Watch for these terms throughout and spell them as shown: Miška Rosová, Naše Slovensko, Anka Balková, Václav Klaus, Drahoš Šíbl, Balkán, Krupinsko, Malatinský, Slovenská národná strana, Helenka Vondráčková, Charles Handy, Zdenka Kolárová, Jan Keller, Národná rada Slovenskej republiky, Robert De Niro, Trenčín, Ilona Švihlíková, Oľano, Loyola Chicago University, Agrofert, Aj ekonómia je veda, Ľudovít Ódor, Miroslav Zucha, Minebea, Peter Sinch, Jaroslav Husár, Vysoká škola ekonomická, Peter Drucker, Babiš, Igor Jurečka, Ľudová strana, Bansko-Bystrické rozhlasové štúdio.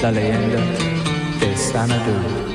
la leyenda de Xanadu.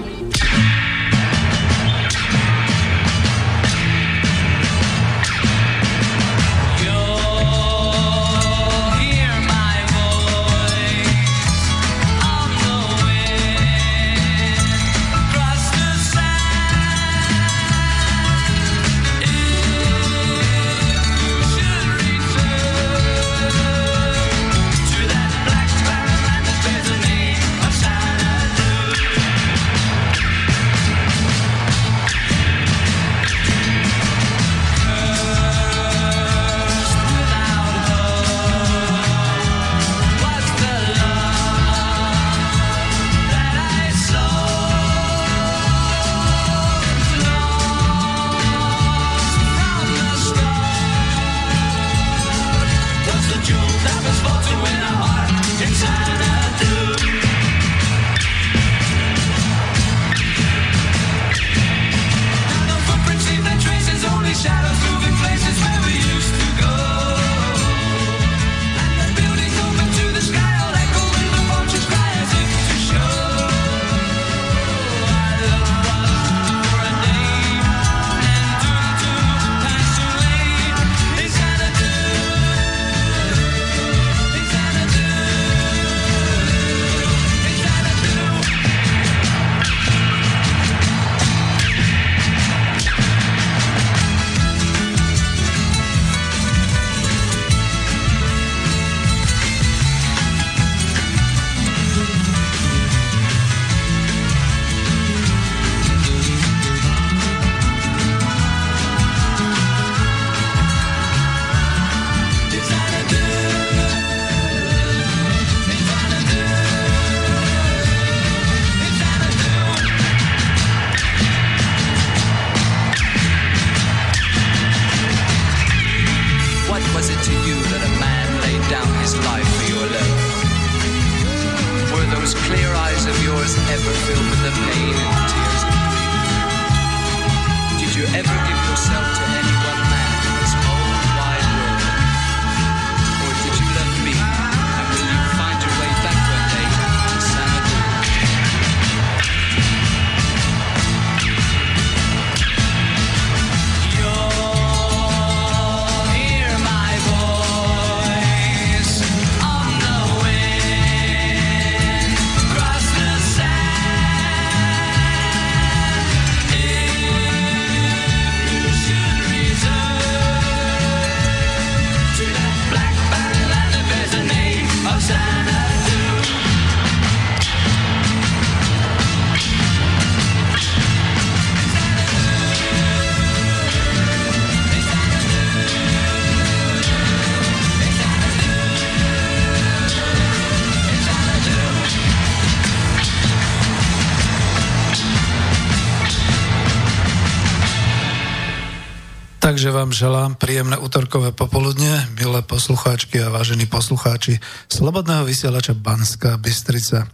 Takže vám želám príjemné utorkové popoludne, milé poslucháčky a vážení poslucháči Slobodného vysielača Banská Bystrica.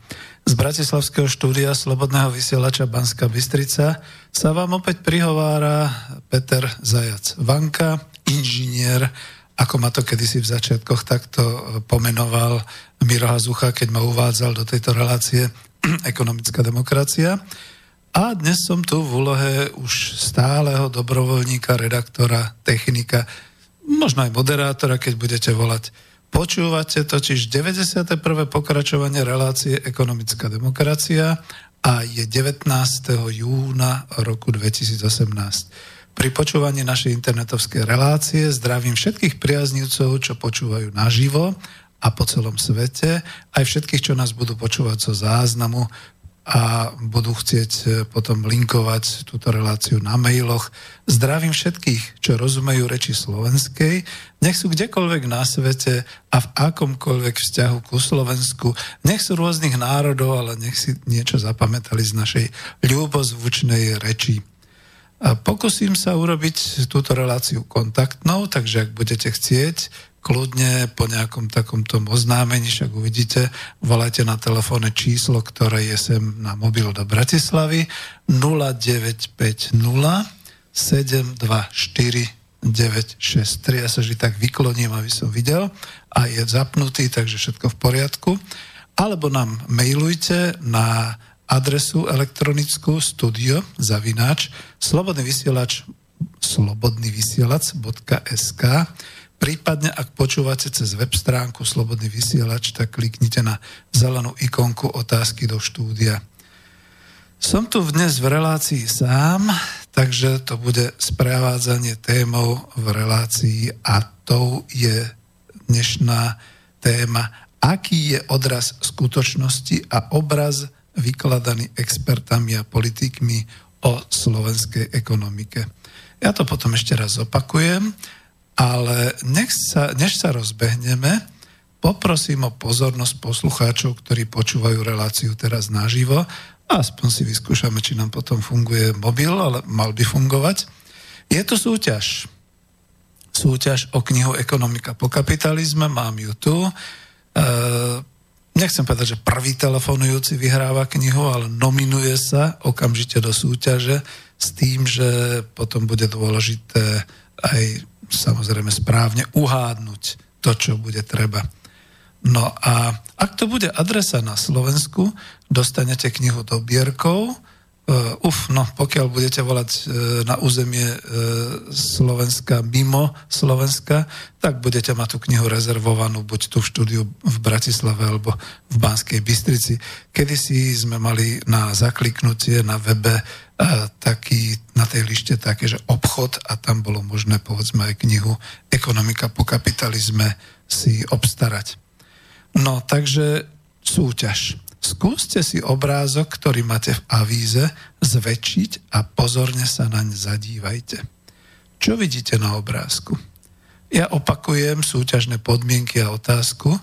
Z bratislavského štúdia Slobodného vysielača Banská Bystrica sa vám opäť prihovára Peter Zajac-Vanka, inžinier, ako ma to kedysi v začiatkoch takto pomenoval Miroslav Zucha, keď ma uvádzal do tejto relácie Ekonomická demokracia. A dnes som tu v úlohe už stáleho dobrovoľníka, redaktora, technika, možno aj moderátora, keď budete volať. Počúvate totiž 91. pokračovanie relácie Ekonomická demokracia a je 19. júna roku 2018. Pri počúvaní našej internetovskej relácie zdravím všetkých priaznivcov, čo počúvajú naživo a po celom svete, aj všetkých, čo nás budú počúvať zo záznamu, a budú chcieť potom linkovať túto reláciu na mailoch. Zdravím všetkých, čo rozumejú reči slovenskej, nech sú kdekoľvek na svete a v akomkoľvek vzťahu ku Slovensku, nech sú rôznych národov, ale nech si niečo zapamätali z našej ľubozvučnej reči. A pokúsim sa urobiť túto reláciu kontaktnou, takže ak budete chcieť, kľudne po nejakom takomto oznámení, však uvidíte, volajte na telefónne číslo, ktoré je sem na mobil do Bratislavy 0950 724 963. Ja sa vždy tak vykloním, aby som videl a je zapnutý, takže všetko v poriadku. alebo nám mailujte na adresu elektronickú studio@slobodnyvysielac.sk, prípadne ak počúvate cez web stránku Slobodný vysielač, tak kliknite na zelenú ikonku otázky do štúdia. Som tu dnes v relácii sám, takže to bude sprevádzanie témou v relácii a tou je dnešná téma, aký je odraz skutočnosti a obraz vykladaný expertami a politikmi o slovenskej ekonomike. Ja to potom ešte raz opakujem, ale než sa rozbehneme, poprosím o pozornosť poslucháčov, ktorí počúvajú reláciu teraz naživo. Aspoň si vyskúšame, či nám potom funguje mobil, ale mal by fungovať. Je to súťaž. Súťaž o knihu Ekonomika po kapitalizme, mám ju tu. Nechcem povedať, že prvý telefonujúci vyhráva knihu, ale nominuje sa okamžite do súťaže s tým, že potom bude dôležité aj samozrejme správne uhádnuť to, čo bude treba. No a ak to bude adresa na Slovensku, dostanete knihu dobierkou. Pokiaľ budete volať na územie Slovenska, mimo Slovenska, tak budete mať tú knihu rezervovanú buď tu v štúdiu v Bratislave alebo v Banskej Bystrici. Kedysi sme mali na zakliknutie na webe na tej lište také, že obchod, a tam bolo možné povedzme aj knihu Ekonomika po kapitalizme si obstarať. No, takže súťaž. Skúste si obrázok, ktorý máte v avíze, zväčšiť a pozorne sa naň zadívajte. Čo vidíte na obrázku? Ja opakujem súťažné podmienky a otázku.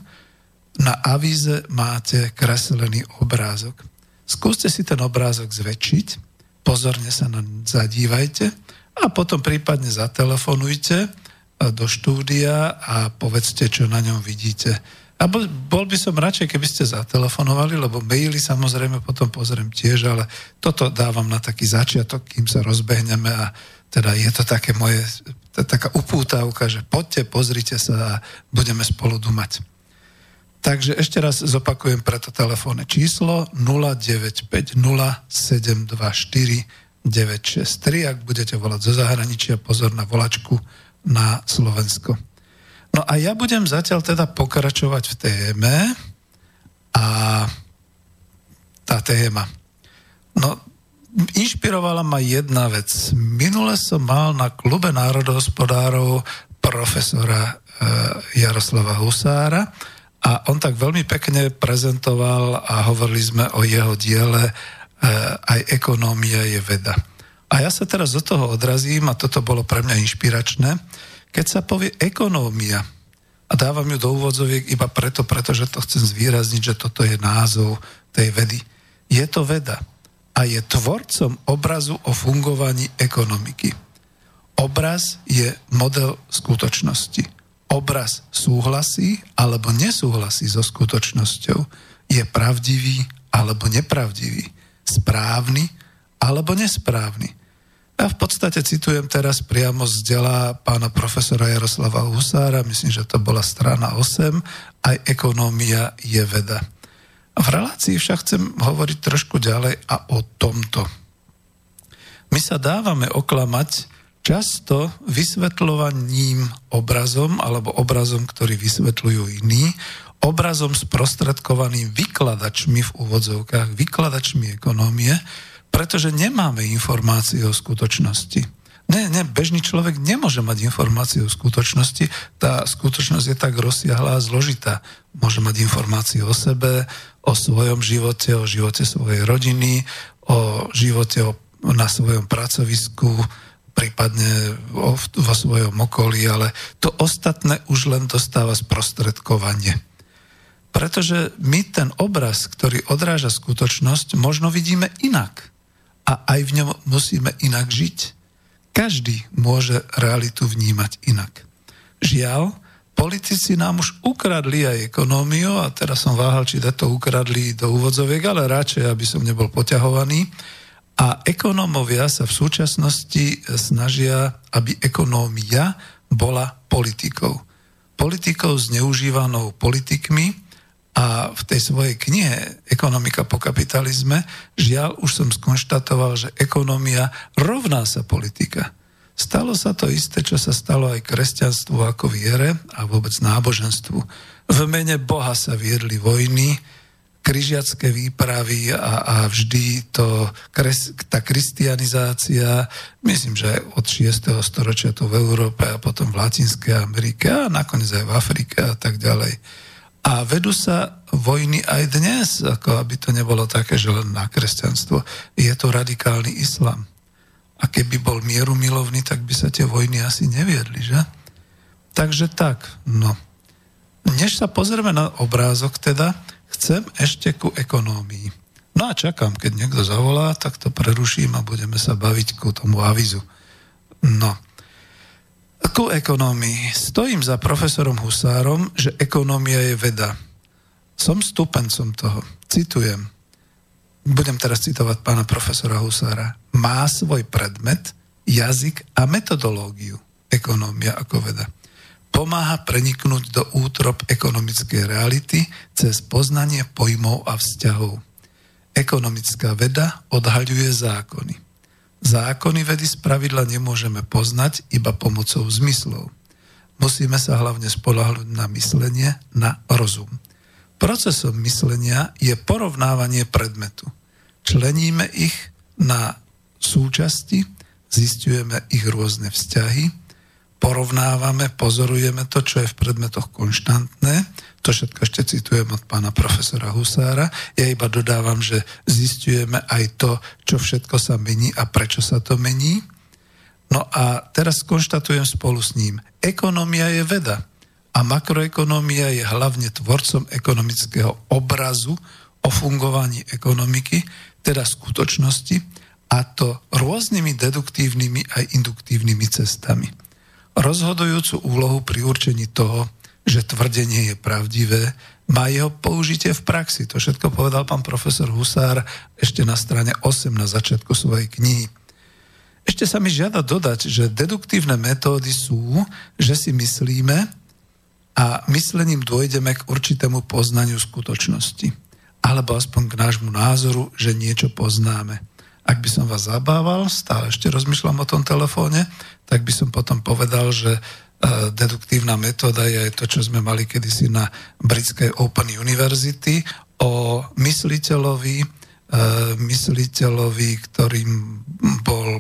Na avíze máte kreslený obrázok. Skúste si ten obrázok zväčšiť, pozorne sa naň zadívajte a potom prípadne zatelefonujte do štúdia a povedzte, čo na ňom vidíte. A bol by som radšej, keby ste zatelefonovali, lebo maily samozrejme potom pozriem tiež, ale toto dávam na taký začiatok, kým sa rozbehneme a teda je to také moje, taká upútavka, že poďte, pozrite sa a budeme spolu dumať. Takže ešte raz zopakujem preto telefónne číslo 0950724963, ak budete volať zo zahraničia, pozor na volačku na Slovensko. No a ja budem zatiaľ teda pokračovať v téme a tá téma. No, inšpirovala ma jedna vec. Minule som mal na klube národohospodárov profesora Jaroslava Husára a on tak veľmi pekne prezentoval a hovorili sme o jeho diele Aj ekonómia je veda. A ja sa teraz do toho odrazím a toto bolo pre mňa inšpiračné. Keď sa povie ekonómia, a dávam ju do úvodzoviek iba pretože to chcem zvýrazniť, že toto je názov tej vedy. Je to veda a je tvorcom obrazu o fungovaní ekonomiky. Obraz je model skutočnosti. Obraz súhlasí alebo nesúhlasí so skutočnosťou. Je pravdivý alebo nepravdivý. Správny alebo nesprávny. Ja v podstate citujem teraz priamo z diela pána profesora Jaroslava Husára, myslím, že to bola strana 8, Aj ekonómia je veda. V relácii však chcem hovoriť trošku ďalej a o tomto. My sa dávame oklamať často vysvetľovaním obrazom, alebo obrazom, ktorý vysvetľujú iní, obrazom sprostredkovaným vykladačmi v úvodzovkách, vykladačmi ekonómie, pretože nemáme informácie o skutočnosti. Bežný človek nemôže mať informácie o skutočnosti. Tá skutočnosť je tak rozsiahlá a zložitá. Môže mať informácie o sebe, o svojom živote, o živote svojej rodiny, o živote na svojom pracovisku, prípadne vo svojom okolí, ale to ostatné už len dostáva sprostredkovanie. Pretože my ten obraz, ktorý odráža skutočnosť, možno vidíme inak. A aj v ňom musíme inak žiť. Každý môže realitu vnímať inak. Žiaľ, politici nám už ukradli aj ekonómiu, a teraz som váhal, či to ukradli do úvodzoviek, ale radšej, aby som nebol poťahovaný. A ekonómovia sa v súčasnosti snažia, aby ekonómia bola politikou. Politikou zneužívanou politikmi A v tej svojej knihe Ekonomika po kapitalizme, žiaľ, už som skonštatoval, že ekonomia rovná sa politika. Stalo sa to isté, čo sa stalo aj kresťanstvu ako viere a vôbec náboženstvu. V mene Boha sa viedli vojny, križiacké výpravy a vždy to, tá kristianizácia, myslím, že od 6. storočia tu v Európe a potom v Latinskej Amerike a nakoniec aj v Afrike a tak ďalej. A vedú sa vojny aj dnes, ako aby to nebolo také, že len na kresťanstvo. Je to radikálny islám. A keby bol mierumilovný, tak by sa tie vojny asi neviedli, že? Takže tak, no. Než sa pozrieme na obrázok teda, chcem ešte ku ekonómii. No a čakám, keď niekto zavolá, tak to preruším a budeme sa baviť ku tomu avizu. No. Ku ekonómii. Stojím za profesorom Husárom, že ekonómia je veda. Som stúpencom toho. Citujem. Budem teraz citovať pána profesora Husára. Má svoj predmet, jazyk a metodológiu. Ekonómia ako veda. Pomáha preniknúť do útrob ekonomickej reality cez poznanie pojmov a vzťahov. Ekonomická veda odhaľuje zákony. Zákony vedy spravidla nemôžeme poznať iba pomocou zmyslov. Musíme sa hlavne spoľahnúť na myslenie, na rozum. Procesom myslenia je porovnávanie predmetu. Členíme ich na súčasti, zisťujeme ich rôzne vzťahy, porovnávame, pozorujeme to, čo je v predmetoch konštantné. To všetko ešte citujem od pána profesora Husára. Ja iba dodávam, že zisťujeme aj to, čo všetko sa mení a prečo sa to mení. No a teraz konštatujem spolu s ním. Ekonomia je veda a makroekonomia je hlavne tvorcom ekonomického obrazu o fungovaní ekonomiky, teda skutočnosti, a to rôznymi deduktívnymi aj induktívnymi cestami. Rozhodujúcu úlohu pri určení toho, že tvrdenie je pravdivé, má jeho použitie v praxi. To všetko povedal pán profesor Husár ešte na strane 8 na začiatku svojej knihy. Ešte sa mi žiada dodať, že deduktívne metódy sú, že si myslíme a myslením dôjdeme k určitému poznaniu skutočnosti. Alebo aspoň k nášmu názoru, že niečo poznáme. Ak by som vás zabával, stále ešte rozmýšľam o tom telefóne, tak by som potom povedal, že deduktívna metóda je to, čo sme mali kedysi na britskej Open University o mysliteľovi, ktorým bol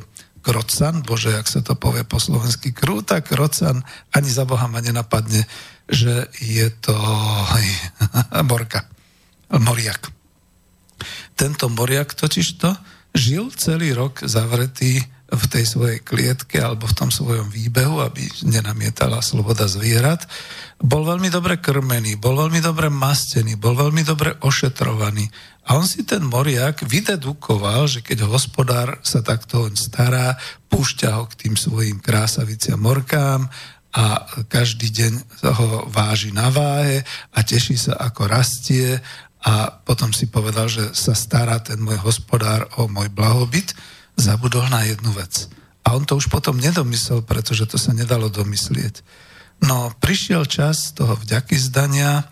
Krocan, bože, jak sa to povie po slovensky, Krúta, Krocan, ani za Boha ma nenapadne, že je to Moriak. Tento Moriak totižto žil celý rok zavretý v tej svojej klietke alebo v tom svojom výbehu, aby nenamietala sloboda zvierat. Bol veľmi dobre krmený, bol veľmi dobre mastený, bol veľmi dobre ošetrovaný. A on si ten Moriak vydedukoval, že keď hospodár sa takto on stará, púšťa ho k tým svojim krásaviciam morkám a každý deň ho váži na váhe a teší sa, ako rastie. A potom si povedal, že sa stará ten môj hospodár o môj blahobyt, zabudol na jednu vec. A on to už potom nedomyslel, pretože to sa nedalo domyslieť. No, prišiel čas toho vďakyzdania,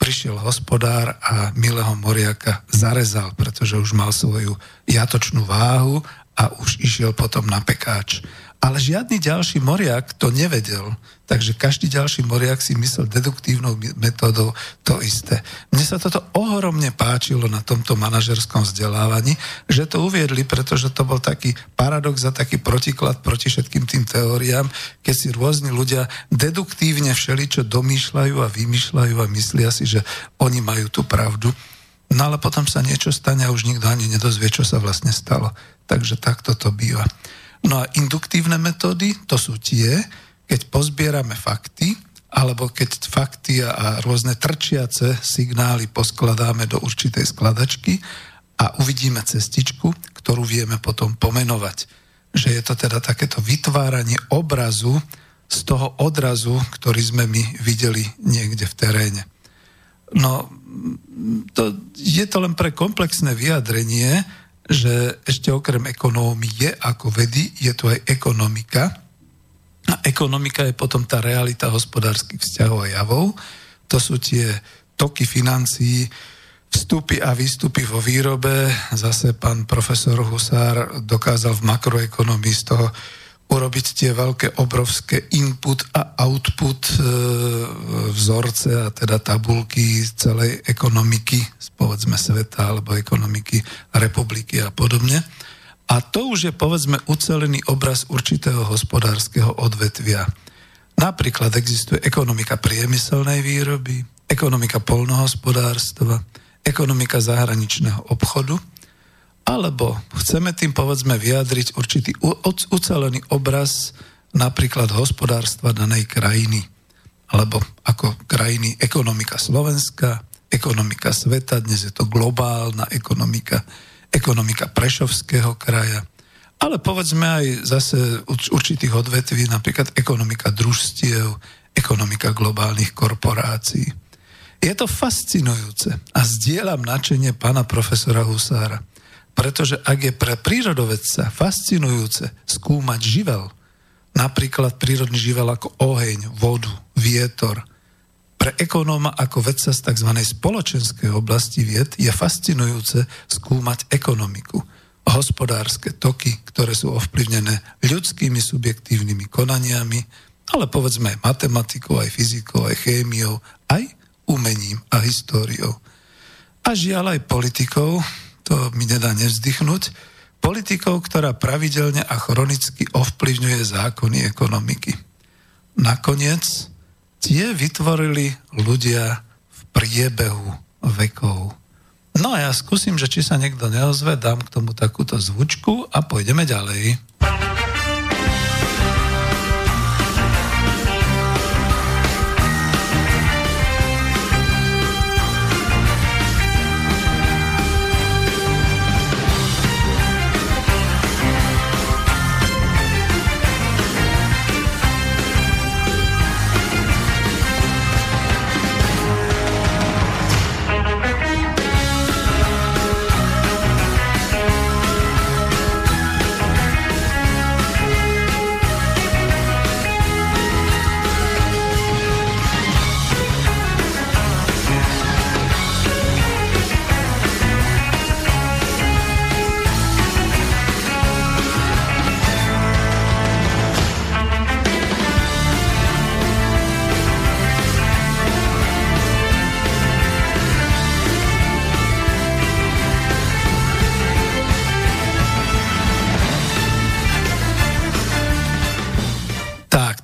prišiel hospodár a milého Moriaka zarezal, pretože už mal svoju jatočnú váhu a už išiel potom na pekáč. Ale žiadny ďalší Moriak to nevedel, takže každý ďalší Moriak si myslel deduktívnou metódou to isté. Mne sa toto ohromne páčilo na tomto manažerskom vzdelávaní, že to uviedli, pretože to bol taký paradox a taký protiklad proti všetkým tým teóriám, keď si rôzni ľudia deduktívne všeličo domýšľajú a vymýšľajú a myslia si, že oni majú tú pravdu. No ale potom sa niečo stane a už nikto ani nedozvie, čo sa vlastne stalo. Takže takto to býva. No a induktívne metódy, to sú tie, keď pozbierame fakty, alebo keď fakty a rôzne trčiace signály poskladáme do určitej skladačky a uvidíme cestičku, ktorú vieme potom pomenovať. Že je to teda takéto vytváranie obrazu z toho odrazu, ktorý sme my videli niekde v teréne. No, je to len pre komplexné vyjadrenie, že ešte okrem ekonómie ako vedy je tu aj ekonomika. A ekonomika je potom tá realita hospodárskych vzťahov a javov. To sú tie toky financií, vstupy a výstupy vo výrobe. Zase pán profesor Husár dokázal v makroekonomii z toho urobiť tie veľké, obrovské input a output vzorce a teda tabulky celej ekonomiky, povedzme sveta alebo ekonomiky republiky a podobne. A to už je, povedzme, ucelený obraz určitého hospodárskeho odvetvia. Napríklad existuje ekonomika priemyselnej výroby, ekonomika poľnohospodárstva, ekonomika zahraničného obchodu, alebo chceme tým, povedzme, vyjadriť určitý ucelený obraz napríklad hospodárstva danej krajiny, alebo ako krajiny ekonomika Slovenska, ekonomika sveta, dnes je to globálna ekonomika, ekonomika Prešovského kraja, ale povedzme aj zase určitých odvetví, napríklad ekonomika družstiev, ekonomika globálnych korporácií. Je to fascinujúce a zdieľam nadšenie pána profesora Husára. Pretože ak je pre prírodovedca fascinujúce skúmať živel, napríklad prírodný živel ako oheň, vodu, vietor, pre ekonóma ako vedca z tzv. Spoločenskej oblasti vied je fascinujúce skúmať ekonomiku, hospodárske toky, ktoré sú ovplyvnené ľudskými subjektívnymi konaniami, ale povedzme aj matematikou, aj fyzikou, aj chémiou, aj umením a históriou. A žiaľ aj politikou, to mi nedá nevzdychnúť, politikou, ktorá pravidelne a chronicky ovplyvňuje zákony ekonomiky. Nakoniec tie vytvorili ľudia v priebehu vekov. No a ja skúsim, že či sa niekto neozve, dám k tomu takúto zvučku a pôjdeme ďalej.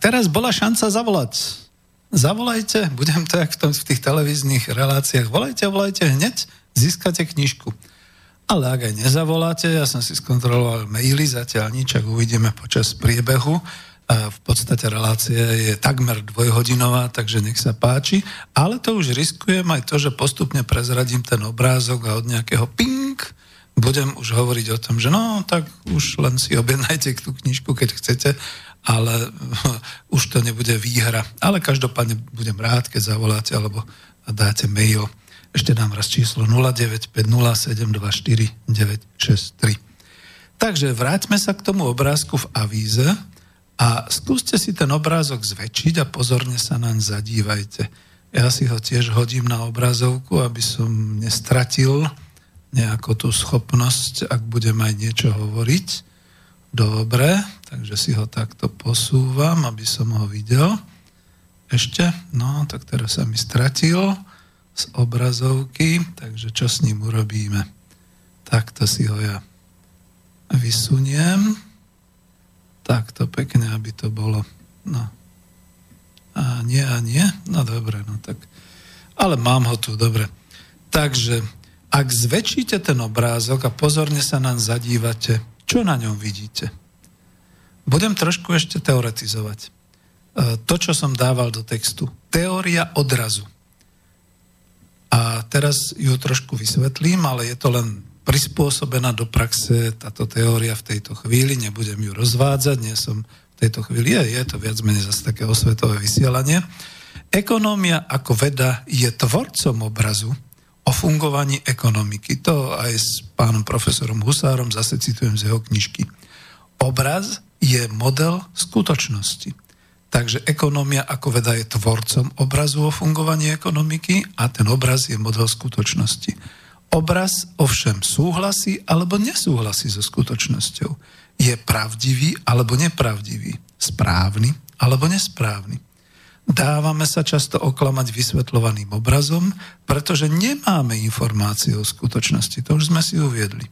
Teraz bola šanca zavolať. Zavolajte, budem to jak v tých televíznych reláciách. Volajte hneď, získate knižku. Ale ak aj nezavoláte, ja som si skontroloval maily, zatiaľ nič, ak uvidíme počas priebehu. A v podstate relácia je takmer dvojhodinová, takže nech sa páči. Ale to už riskujem aj to, že postupne prezradím ten obrázok a od nejakého ping budem už hovoriť o tom, že no, tak už len si objednajte tú knižku, keď chcete, ale už to nebude výhra. Ale každopádne budem rád, keď zavoláte alebo dáte mail. Ešte dám raz číslo 0950724963. Takže vráťme sa k tomu obrázku v avíze a skúste si ten obrázok zväčšiť a pozorne sa naň zadívajte. Ja si ho tiež hodím na obrazovku, aby som nestratil nejakú tú schopnosť, ak budem aj niečo hovoriť. Dobre, takže si ho takto posúvam, aby som ho videl. Ešte, no, tak teraz sa mi stratil z obrazovky, takže čo s ním urobíme? Takto si ho ja vysuniem. Takto pekne, aby to bolo. No. A nie. No dobre, no tak. Ale mám ho tu, dobre. Takže, ak zväčšíte ten obrázok a pozorne sa naň zadívate, čo na ňom vidíte? Budem trošku ešte teoretizovať. To, čo som dával do textu. Teória odrazu. A teraz ju trošku vysvetlím, ale je to len prispôsobená do praxe táto teória v tejto chvíli. Nebudem ju rozvádzať, nie som v tejto chvíli. Je to viac menej zase také osvetové vysielanie. Ekonómia ako veda je tvorcom obrazu o fungovaní ekonomiky. To aj s pánom profesorom Husárom, zase citujem z jeho knižky. Obraz je model skutočnosti. Takže ekonómia ako veda je tvorcom obrazu o fungovaní ekonomiky a ten obraz je model skutočnosti. Obraz ovšem súhlasí alebo nesúhlasí so skutočnosťou. Je pravdivý alebo nepravdivý, správny alebo nesprávny. Dávame sa často oklamať vysvetľovaným obrazom, pretože nemáme informácie o skutočnosti. To už sme si uviedli.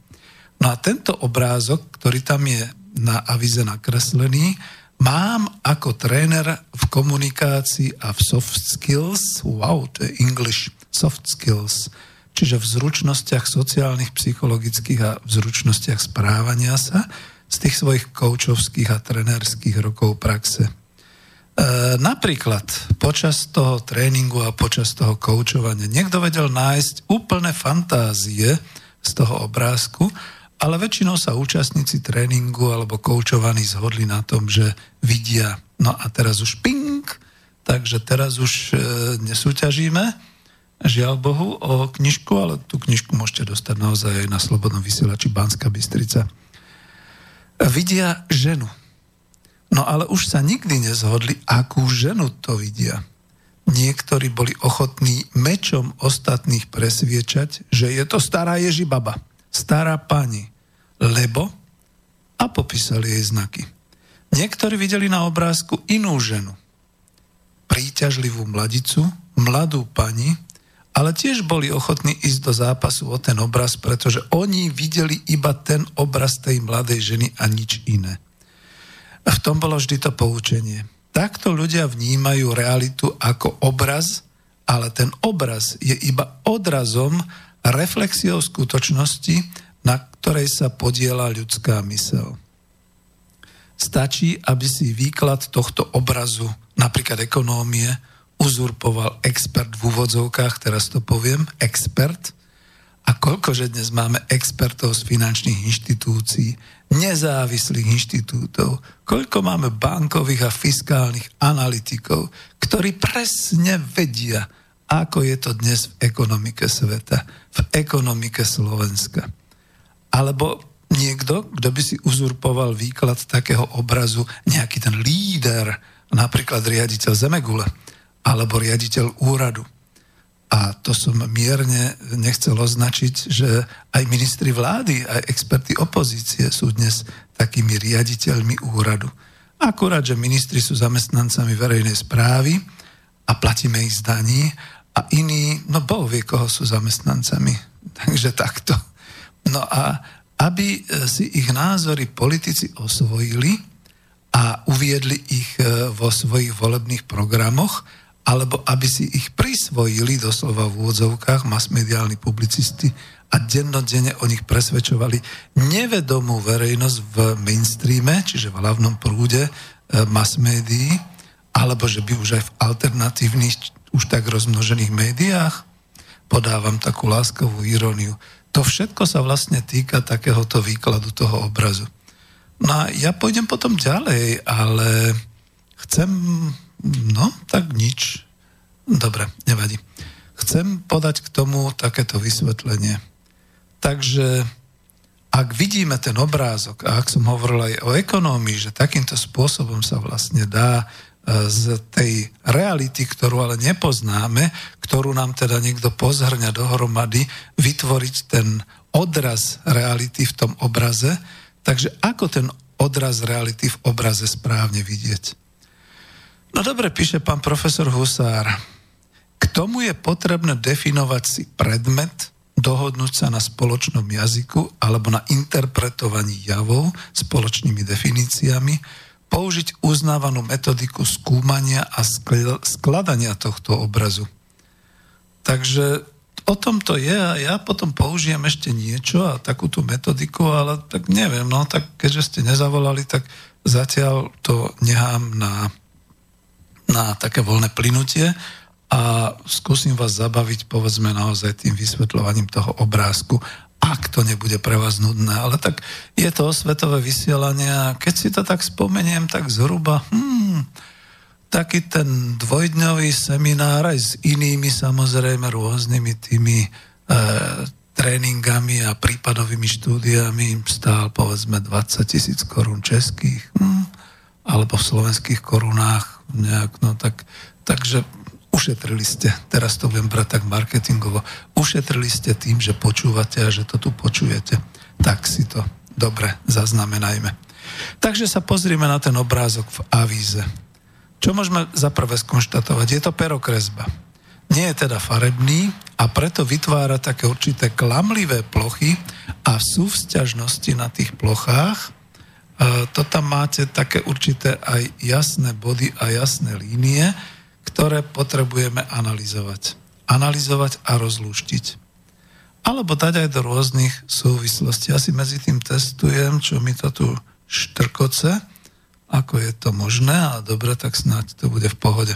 No a tento obrázok, ktorý tam je na avize nakreslený, mám ako tréner v komunikácii a v soft skills, wow, to je English, soft skills, čiže v zručnostiach sociálnych, psychologických a v zručnostiach správania sa z tých svojich koučovských a trenérských rokov praxe. Napríklad počas toho tréningu a počas toho koučovania niekto vedel nájsť úplne fantázie z toho obrázku, ale väčšinou sa účastníci tréningu alebo koučovaní zhodli na tom, že vidia, no a teraz už ping, takže teraz už nesúťažíme, žiaľ Bohu, o knižku, ale tú knižku môžete dostať naozaj aj na Slobodnom vysielači Banská Bystrica. Vidia ženu. No ale už sa nikdy nezhodli, akú ženu to vidia. Niektorí boli ochotní mečom ostatných presviečať, že je to stará Ježibaba. Stará pani, lebo a popísali jej znaky. Niektorí videli na obrázku inú ženu, príťažlivú mladicu, mladú pani, ale tiež boli ochotní ísť do zápasu o ten obraz, pretože oni videli iba ten obraz tej mladej ženy a nič iné. V tom bolo vždy to poučenie. Takto ľudia vnímajú realitu ako obraz, ale ten obraz je iba odrazom reflexiou skutočnosti, na ktorej sa podieľa ľudská myseľ. Stačí, aby si výklad tohto obrazu, napríklad ekonómie, uzurpoval expert v úvodzovkách, teraz to poviem, expert. A koľkože dnes máme expertov z finančných inštitúcií, nezávislých inštitútov, koľko máme bankových a fiskálnych analytikov, ktorí presne vedia, ako je to dnes v ekonomike sveta, v ekonomike Slovenska. Alebo niekto, kto by si uzurpoval výklad takého obrazu, nejaký ten líder, napríklad riaditeľ Zemegule, alebo riaditeľ úradu. A to som mierne nechcel označiť, že aj ministri vlády, aj experti opozície sú dnes takými riaditeľmi úradu. Akurát, že ministri sú zamestnancami verejnej správy a platíme ich z daní, a iní, no Boh vie, koho sú zamestnancami. Takže takto. No a aby si ich názory politici osvojili a uviedli ich vo svojich volebných programoch, alebo aby si ich prisvojili, doslova v úvodzovkách, masmediálni publicisti a dennodenne o nich presvedčovali nevedomú verejnosť v mainstreame, čiže v hlavnom prúde masmédií, alebo že by už aj v alternatívnych už tak rozmnožených médiách, podávam takú láskovú iróniu. To všetko sa vlastne týka takéhoto výkladu toho obrazu. No a ja pôjdem potom ďalej, ale chcem, no tak nič. Dobre, nevadí. Chcem podať k tomu takéto vysvetlenie. Takže ak vidíme ten obrázok, a ak som hovoril aj o ekonómii, že takýmto spôsobom sa vlastne dá z tej reality, ktorú ale nepoznáme, ktorú nám teda niekto pozhrňa dohromady, vytvoriť ten odraz reality v tom obraze. Takže ako ten odraz reality v obraze správne vidieť? No dobre, píše pán profesor Husár. K tomu je potrebné definovať si predmet, dohodnúť sa na spoločnom jazyku alebo na interpretovaní javov spoločnými definíciami, použiť uznávanú metodiku skúmania a skladania tohto obrazu. Takže o tom to je a ja potom použijem ešte niečo a takúto metodiku, ale tak neviem, no tak keďže ste nezavolali, tak zatiaľ to nechám na také voľné plynutie a skúsim vás zabaviť, povedzme, naozaj tým vysvetľovaním toho obrázku, ak to nebude pre vás nudné, ale tak je to osvetové vysielanie a keď si to tak spomeniem, tak zhruba taký ten dvojdňový seminár aj s inými samozrejme rôznymi tými tréningami a prípadovými štúdiami stál povedzme 20 000 korún českých. A alebo v slovenských korunách nejak, no tak, takže ušetrili ste, teraz to budem brať tak marketingovo, ušetrili ste tým, že počúvate a že to tu počujete. Tak si to dobre zaznamenajme. Takže sa pozrieme na ten obrázok v avíze. Čo môžeme za prvé skonštatovať? Je to perokresba. Nie je teda farebný a preto vytvára také určité klamlivé plochy a sú vzťažnosti na tých plochách. To tam máte také určité aj jasné body a jasné línie, ktoré potrebujeme analyzovať. Analyzovať a rozlúštiť. Alebo dať aj do rôznych súvislostí. Ja si medzi tým testujem, čo mi to tu štrkoce, ako je to možné, a dobre, tak snáď to bude v pohode.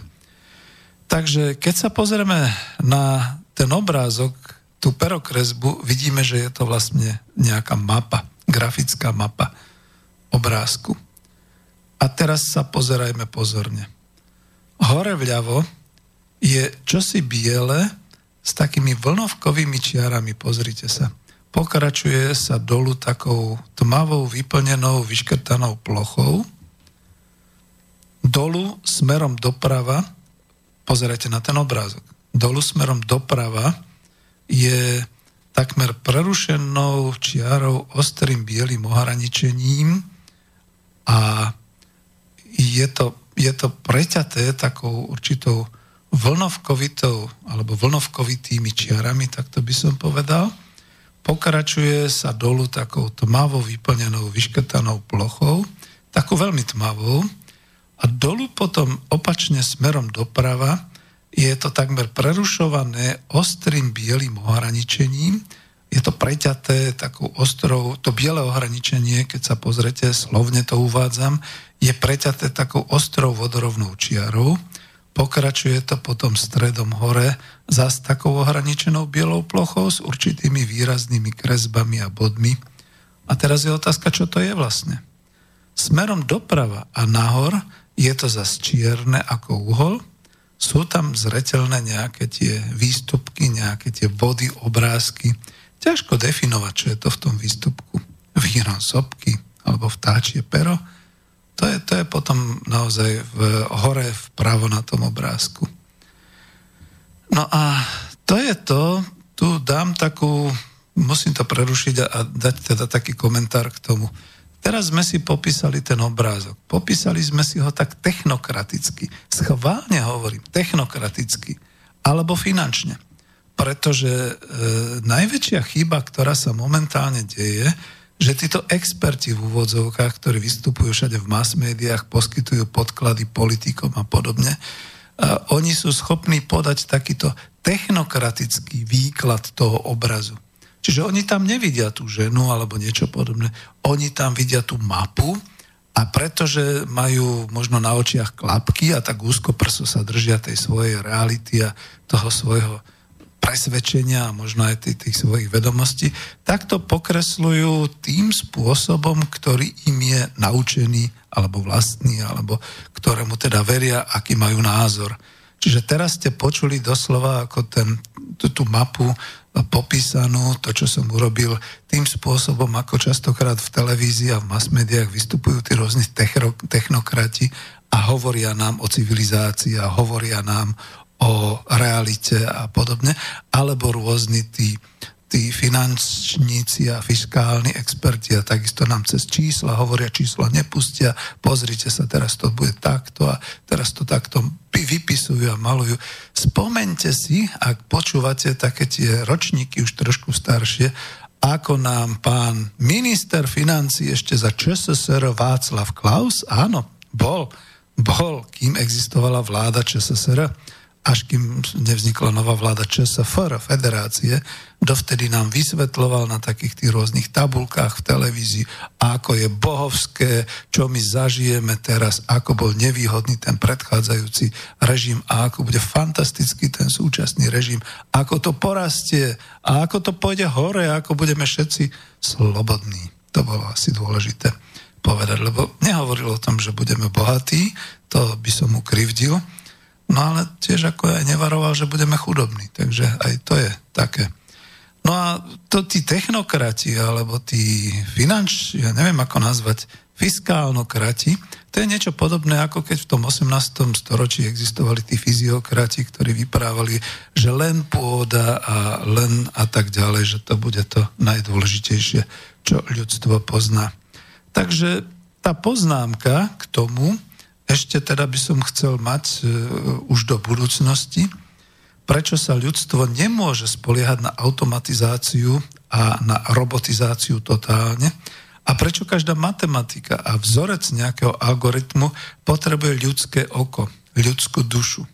Takže keď sa pozrieme na ten obrázok, tú perokresbu, vidíme, že je to vlastne nejaká mapa, grafická mapa obrázku. A teraz sa pozerajme pozorne. Hore vľavo je čosi biele s takými vlnovkovými čiarami, pozrite sa. Pokračuje sa dolu takou tmavou, vyplnenou, vyškrtanou plochou. Dolu smerom doprava, pozerajte na ten obrázok. Dolu smerom doprava je takmer prerušenou čiarou ostrým bielým ohraničením a je to preťaté takou určitou vlnovkovitou alebo vlnovkovitými čiarami, tak to by som povedal. Pokračuje sa dolu takou tmavo vyplnenou, vyškrtanou plochou, takou veľmi tmavou. A dolu potom opačne smerom doprava je to takmer prerušované ostrým bielým ohraničením. Je to preťaté takou ostrou, to biele ohraničenie, keď sa pozrete, slovne to uvádzam, je preťaté takou ostrou vodorovnou čiarou. Pokračuje to potom stredom hore zas takou ohraničenou bielou plochou s určitými výraznými kresbami a bodmi. A teraz je otázka, čo to je vlastne. Smerom doprava a nahor je to zas čierne ako uhol. Sú tam zreteľné nejaké tie výstupky, nejaké tie body, obrázky. Ťažko definovať, čo je to v tom výstupku. Výron sopky alebo vtáčie pero. To je potom naozaj hore vpravo na tom obrázku. No a to je to. Tu dám takú, musím to prerušiť a dať teda taký komentár k tomu. Teraz sme si popísali ten obrázok. Popísali sme si ho tak technokraticky. Schválne hovorím, technokraticky. Alebo finančne. Pretože najväčšia chyba, ktorá sa momentálne deje, že títo experti v úvodzovkách, ktorí vystupujú všade v mass médiách, poskytujú podklady politikom a podobne, oni sú schopní podať takýto technokratický výklad toho obrazu. Čiže oni tam nevidia tú ženu alebo niečo podobné. Oni tam vidia tú mapu a pretože majú možno na očiach klapky a tak úzko prso sa držia tej svojej reality a toho svojho presvedčenia a možno aj tých svojich vedomostí, tak to pokresľujú tým spôsobom, ktorý im je naučený alebo vlastný, alebo ktorému teda veria, aký majú názor. Čiže teraz ste počuli doslova ako tú mapu popísanú, to, čo som urobil, tým spôsobom, ako častokrát v televízii a v mass médiách vystupujú tí rôzni technokrati a hovoria nám o civilizácii a hovoria nám o realite a podobne, alebo rôzni tí finančníci a fiskálni experti a takisto nám cez čísla hovoria, čísla nepustia, pozrite sa, teraz to bude takto a teraz to takto vypisujú a malujú. Spomeňte si, ak počúvate také tie ročníky už trošku staršie, ako nám pán minister financií ešte za ČSSR Václav Klaus, áno, bol, kým existovala vláda ČSSR, až kým nevznikla nová vláda ČSFR, federácie, dovtedy nám vysvetloval na takých tých rôznych tabulkách v televízii, ako je bohovské, čo my zažijeme teraz, ako bol nevýhodný ten predchádzajúci režim a ako bude fantastický ten súčasný režim, ako to porastie a ako to pôjde hore, ako budeme všetci slobodní. To bolo asi dôležité povedať, lebo nehovoril o tom, že budeme bohatí, to by som mu krivdil. No ale tiež ako aj nevaroval, že budeme chudobní, takže aj to je také. No a to tí technokrati, alebo tí finanční, ja neviem ako nazvať, fiskálnokrati, to je niečo podobné, ako keď v tom 18. storočí existovali tí fyziokrati, ktorí vyprávali, že len pôda a len a tak ďalej, že to bude to najdôležitejšie, čo ľudstvo pozná. Takže tá poznámka k tomu, ešte teda by som chcel mať už do budúcnosti, prečo sa ľudstvo nemôže spoliehať na automatizáciu a na robotizáciu totálne, a prečo každá matematika a vzorec nejakého algoritmu potrebuje ľudské oko, ľudskú dušu?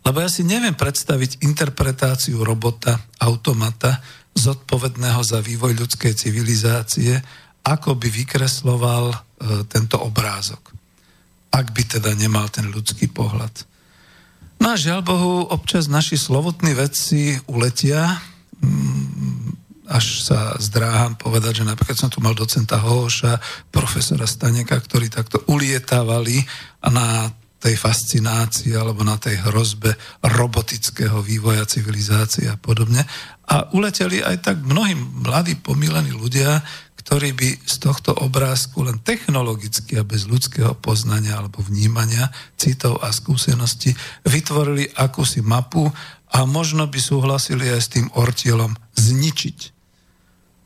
Lebo ja si neviem predstaviť interpretáciu robota, automata, zodpovedného za vývoj ľudskej civilizácie, ako by vykresloval tento obrázok, ak by teda nemal ten ľudský pohľad. No a žiaľ Bohu, občas naši slovotní vedci uletia, až sa zdráham povedať, že napríklad som tu mal docenta Hohoša, profesora Staneka, ktorí takto ulietávali na tej fascinácii alebo na tej hrozbe robotického vývoja civilizácie a podobne. A uleteli aj tak mnohí mladí pomílení ľudia, ktorí by z tohto obrázku len technologicky a bez ľudského poznania alebo vnímania, citov a skúsenosti vytvorili akúsi mapu a možno by súhlasili aj s tým ortielom zničiť.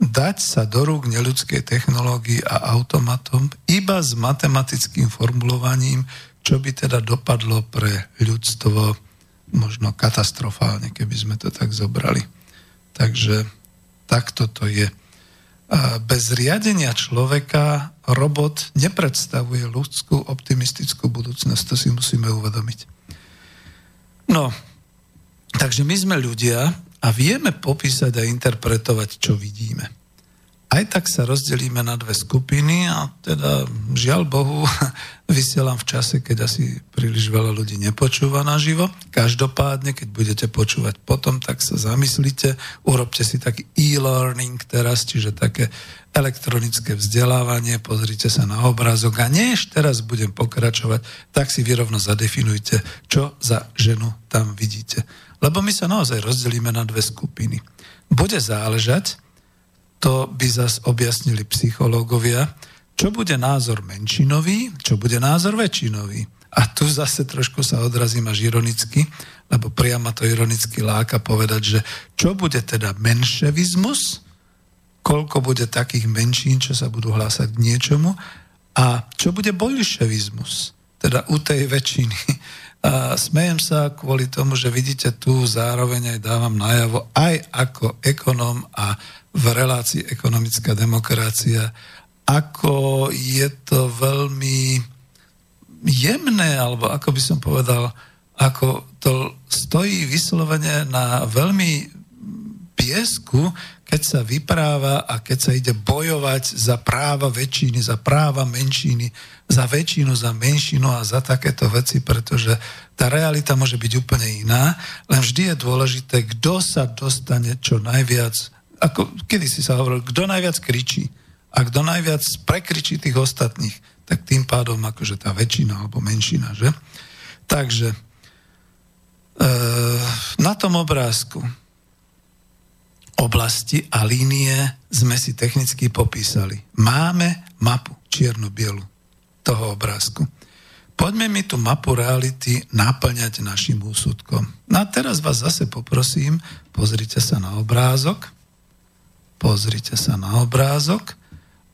Dať sa do rúk neľudskej technológii a automatom iba s matematickým formulovaním, čo by teda dopadlo pre ľudstvo možno katastrofálne, keby sme to tak zobrali. Takže takto to je. Bez riadenia človeka robot nepredstavuje ľudskú optimistickú budúcnosť, to si musíme uvedomiť. No, takže my sme ľudia a vieme popísať a interpretovať, čo vidíme. Aj tak sa rozdelíme na dve skupiny a teda, žiaľ Bohu, vysielam v čase, keď asi príliš veľa ľudí nepočúva naživo. Každopádne, keď budete počúvať potom, tak sa zamyslite, urobte si taký e-learning teraz, čiže také elektronické vzdelávanie, pozrite sa na obrázok a než teraz budem pokračovať, tak si vy rovno zadefinujte, čo za ženu tam vidíte. Lebo my sa naozaj rozdelíme na dve skupiny. Bude záležať, to by zas objasnili psychológovia, čo bude názor menšinový, čo bude názor väčšinový. A tu zase trošku sa odrazím až ironicky, lebo priamo to ironicky láka povedať, že čo bude teda menševizmus, koľko bude takých menšín, čo sa budú hlásať k niečomu, a čo bude bolševizmus, teda u tej väčšiny. A smejem sa kvôli tomu, že vidíte tu, zároveň aj dávam najavo, aj ako ekonóm a v relácii ekonomická demokracia, ako je to veľmi jemné, alebo ako by som povedal, ako to stojí vyslovene na veľmi piesku, keď sa vypráva a keď sa ide bojovať za práva väčšiny, za práva menšiny, za väčšinu, za menšinu a za takéto veci, pretože tá realita môže byť úplne iná, len vždy je dôležité, kto sa dostane čo najviac, ako kedysi sa hovoril, kto najviac kričí a kto najviac prekričí tých ostatných, tak tým pádom akože tá väčšina alebo menšina, že? Takže na tom obrázku oblasti a línie sme si technicky popísali. Máme mapu čierno-bielu toho obrázku. Poďme mi tú mapu reality naplňať našim úsudkom. No a teraz vás zase poprosím, pozrite sa na obrázok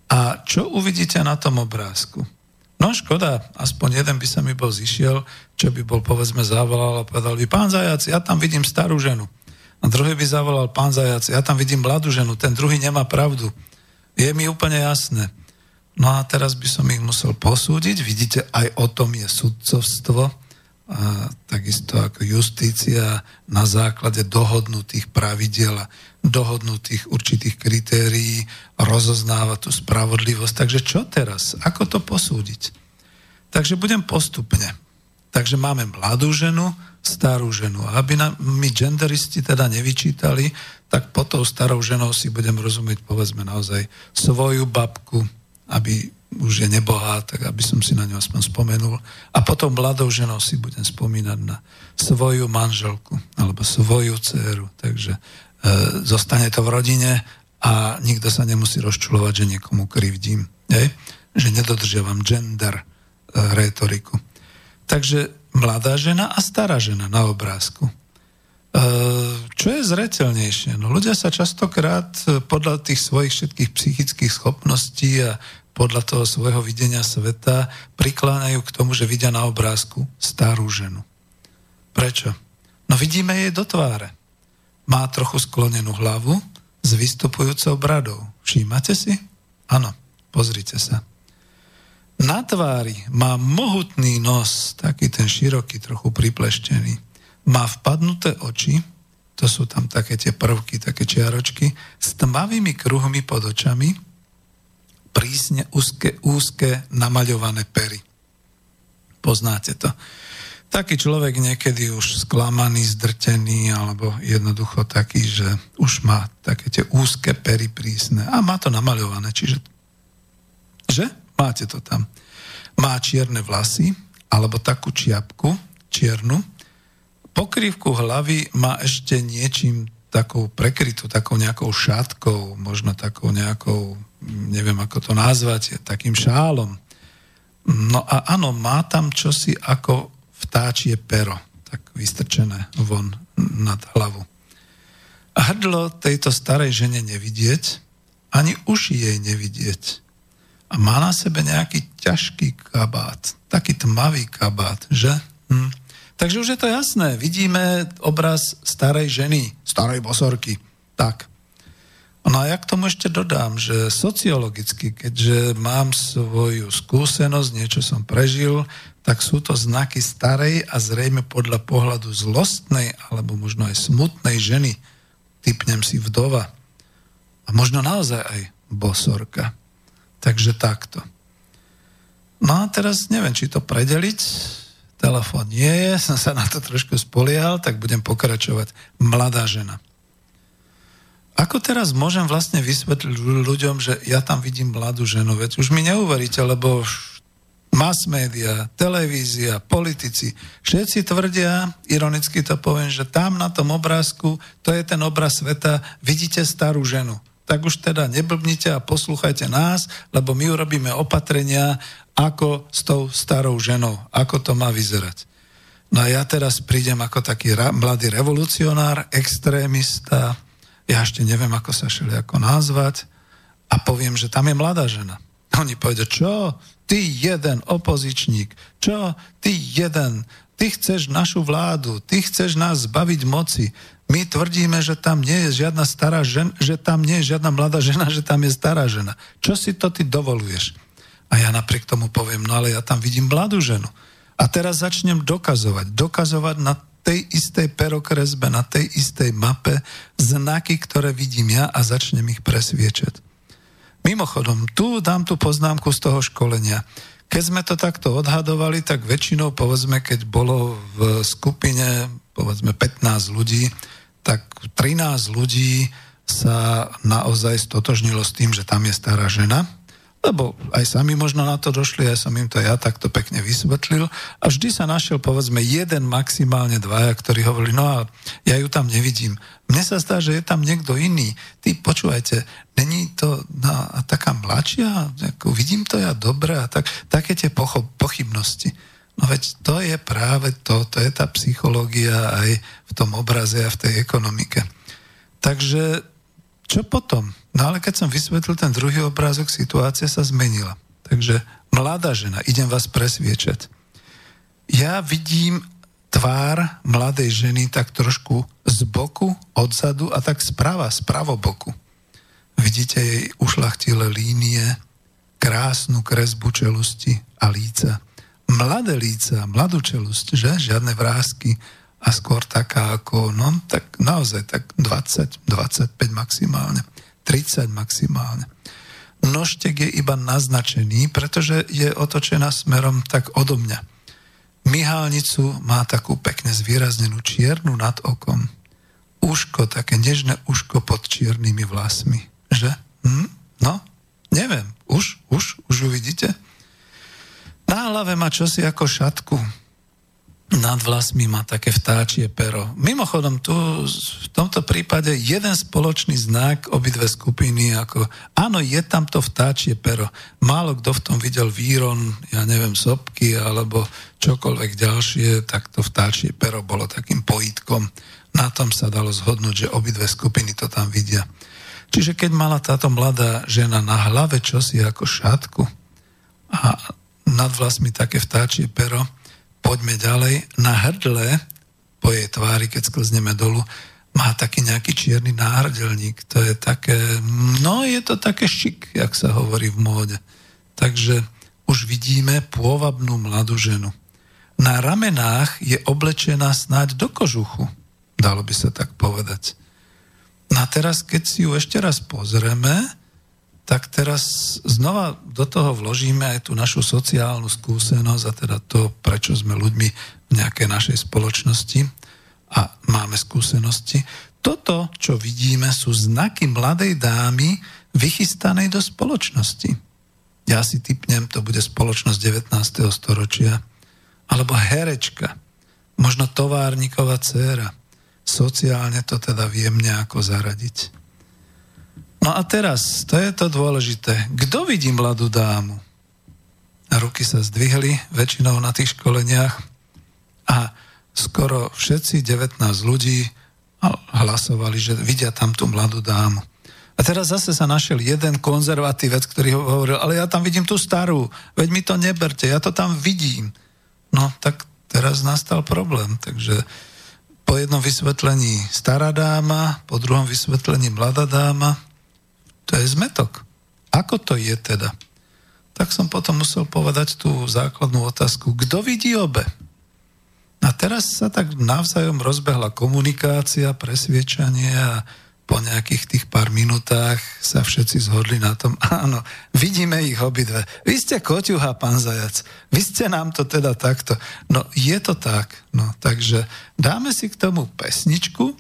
a čo uvidíte na tom obrázku? No škoda, aspoň jeden by sa mi bol zišiel, čo by bol povedzme zavolal a povedal by, pán Zajac, ja tam vidím starú ženu. A druhý by zavolal, pán Zajac, ja tam vidím mladú ženu, ten druhý nemá pravdu. Je mi úplne jasné. No a teraz by som ich musel posúdiť. Vidíte, aj o tom je sudcovstvo, a takisto ako justícia na základe dohodnutých pravidiel a dohodnutých určitých kritérií rozoznáva tú spravodlivosť. Takže čo teraz? Ako to posúdiť? Takže budem postupne. Takže máme mladú ženu, starú ženu. Aby my genderisti teda nevyčítali, tak po tou starou ženou si budem rozumieť, povedzme naozaj, svoju babku, aby už je nebohá, tak aby som si na ňu aspoň spomenul. A potom mladou ženou si budem spomínať na svoju manželku alebo svoju dceru. Takže zostane to v rodine a nikto sa nemusí rozčulovať, že niekomu krivdím. hej? Že nedodržiavam gender rétoriku. Takže mladá žena a stará žena na obrázku. Čo je zreteľnejšie? No, ľudia sa častokrát podľa tých svojich všetkých psychických schopností a podľa toho svojho videnia sveta prikláňajú k tomu, že vidia na obrázku starú ženu. Prečo? No vidíme jej do tváre. Má trochu sklonenú hlavu s vystupujúcou bradou. Všímate si? Áno, pozrite sa. Na tvári má mohutný nos, taký ten široký, trochu pripleštený. Má vpadnuté oči, to sú tam také tie prvky, také čiaročky, s tmavými kruhmi pod očami, prísne úzke namaľované pery. Poznáte to. Taký človek niekedy už sklamaný, zdrtený, alebo jednoducho taký, že už má také tie úzke pery prísne a má to namaľované, čiže že? Máte to tam. Má čierne vlasy, alebo takú čiapku, čiernu, pokrývku hlavy má ešte niečím takou prekrytú, takou nejakou šátkou, možno takou nejakou, neviem ako to nazvať, takým šálom. No a áno, má tam čosi ako vtáčie pero, tak vystrčené von nad hlavu. Hrdlo tejto starej žene nevidieť, ani uši jej nevidieť. A má na sebe nejaký ťažký kabát, taký tmavý kabát, že? Takže už je to jasné. Vidíme obraz starej ženy, starej bosorky. Tak. No a ja k tomu ešte dodám, že sociologicky, keďže mám svoju skúsenosť, niečo som prežil, tak sú to znaky starej a zrejme podľa pohľadu zlostnej alebo možno aj smutnej ženy. Typnem si vdova. A možno naozaj aj bosorka. Takže takto. No a teraz neviem, či to predeliť. Telefón nie je, som sa na to trošku spoliehal, tak budem pokračovať. Mladá žena. Ako teraz môžem vlastne vysvetliť ľuďom, že ja tam vidím mladú ženu? Veď už mi neuveríte, lebo mass media, televízia, politici, všetci tvrdia, ironicky to poviem, že tam na tom obrázku, to je ten obraz sveta, vidíte starú ženu. Tak už teda neblbnite a poslúchajte nás, lebo my urobíme opatrenia, ako s tou starou ženou, ako to má vyzerať. No a ja teraz prídem ako taký mladý revolucionár, extrémista, ja ešte neviem, ako sa všelijako nazvať, a poviem, že tam je mladá žena. Oni povedia, čo? Ty jeden opozičník, čo? Ty jeden, ty chceš našu vládu, ty chceš nás zbaviť moci. My tvrdíme, že tam nie je žiadna stará žena, že tam nie je žiadna mladá žena, že tam je stará žena. Čo si to ty dovoluješ? A ja napriek tomu poviem, no ale ja tam vidím mladú ženu. A teraz začnem dokazovať na tej istej perokresbe, na tej istej mape znaky, ktoré vidím ja, a začnem ich presviečať. Mimochodom, tu dám tú poznámku z toho školenia. Keď sme to takto odhadovali, tak väčšinou, povedzme, keď bolo v skupine, povedzme, 15 ľudí, tak 13 ľudí sa naozaj stotožnilo s tým, že tam je stará žena, lebo aj sami možno na to došli, aj som im to ja takto pekne vysvetlil, a vždy sa našiel, povedzme, jeden, maximálne dvaja, ktorí hovorili, no a ja ju tam nevidím. Mne sa zdá, že je tam niekto iný. Ty, počúvajte, není to taká mladšia? Vidím to ja dobre a tak, také tie pochybnosti. No veď to je práve to je tá psychológia aj v tom obraze a v tej ekonomike. Takže čo potom? No ale keď som vysvetlil ten druhý obrázok, situácia sa zmenila. Takže mladá žena, idem vás presviečať. Ja vidím tvár mladej ženy tak trošku z boku, odzadu a tak z pravoboku. Vidíte jej ušľachtilé línie, krásnu kresbu čelusti a líca. Mladé líca, mladú čelusť, že? Žiadne vrásky a skôr taká ako, no tak naozaj tak 20, 25 maximálne, 30 maximálne. Nožtek je iba naznačený, pretože je otočená smerom tak odo mňa. Mihálnicu má takú pekne zvýraznenú čiernu nad okom. Uško, také nežné uško pod čiernymi vlasmi, že? No, neviem, už uvidíte. Na hlave má čosi ako šatku. nad vlasmi má také vtáčie pero. Mimochodom, tu v tomto prípade jeden spoločný znak obidve skupiny, ako áno, je tam to vtáčie pero. Málo kto v tom videl výron, ja neviem, sopky alebo čokoľvek ďalšie, tak to vtáčie pero bolo takým pojítkom. Na tom sa dalo zhodnúť, že obidve skupiny to tam vidia. Čiže keď mala táto mladá žena na hlave čosi ako šatku a nad vlasmi také vtáčie pero, poďme ďalej, na hrdle, po jej tvári, keď sklzneme dolu, má taký nejaký čierny náhrdelník. To je také, no je to také šik, jak sa hovorí v móde. Takže už vidíme pôvabnú mladú ženu. Na ramenách je oblečená snáď do kožuchu, dalo by sa tak povedať. A teraz, keď si ju ešte raz pozrieme, tak teraz znova do toho vložíme aj tú našu sociálnu skúsenosť a teda to, prečo sme ľuďmi v nejakej našej spoločnosti a máme skúsenosti. Toto, čo vidíme, sú znaky mladej dámy vychystanej do spoločnosti. Ja si tipnem, to bude spoločnosť 19. storočia, alebo herečka, možno továrnikova dcéra. Sociálne to teda viem nejako zaradiť. No a teraz, to je to dôležité. Kto vidí mladú dámu? Ruky sa zdvihli, väčšinou na tých školeniach a skoro všetci, 19 ľudí, hlasovali, že vidia tam tú mladú dámu. A teraz zase sa našiel jeden konzervatívec, ktorý hovoril, ale ja tam vidím tú starú, veď mi to neberte, ja to tam vidím. No tak teraz nastal problém, takže po jednom vysvetlení stará dáma, po druhom vysvetlení mladá dáma. To je zmetok. Ako to je teda? Tak som potom musel povedať tú základnú otázku. Kto vidí obe? A teraz sa tak navzájom rozbehla komunikácia, presviečanie a po nejakých tých pár minútach sa všetci zhodli na tom, áno, vidíme ich obidve. Vy ste koťuha, pán Zajac. Vy ste nám to teda takto. No, je to tak. No, takže dáme si k tomu pesničku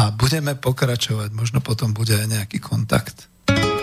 a budeme pokračovať. Možno potom bude aj nejaký kontakt. Yep.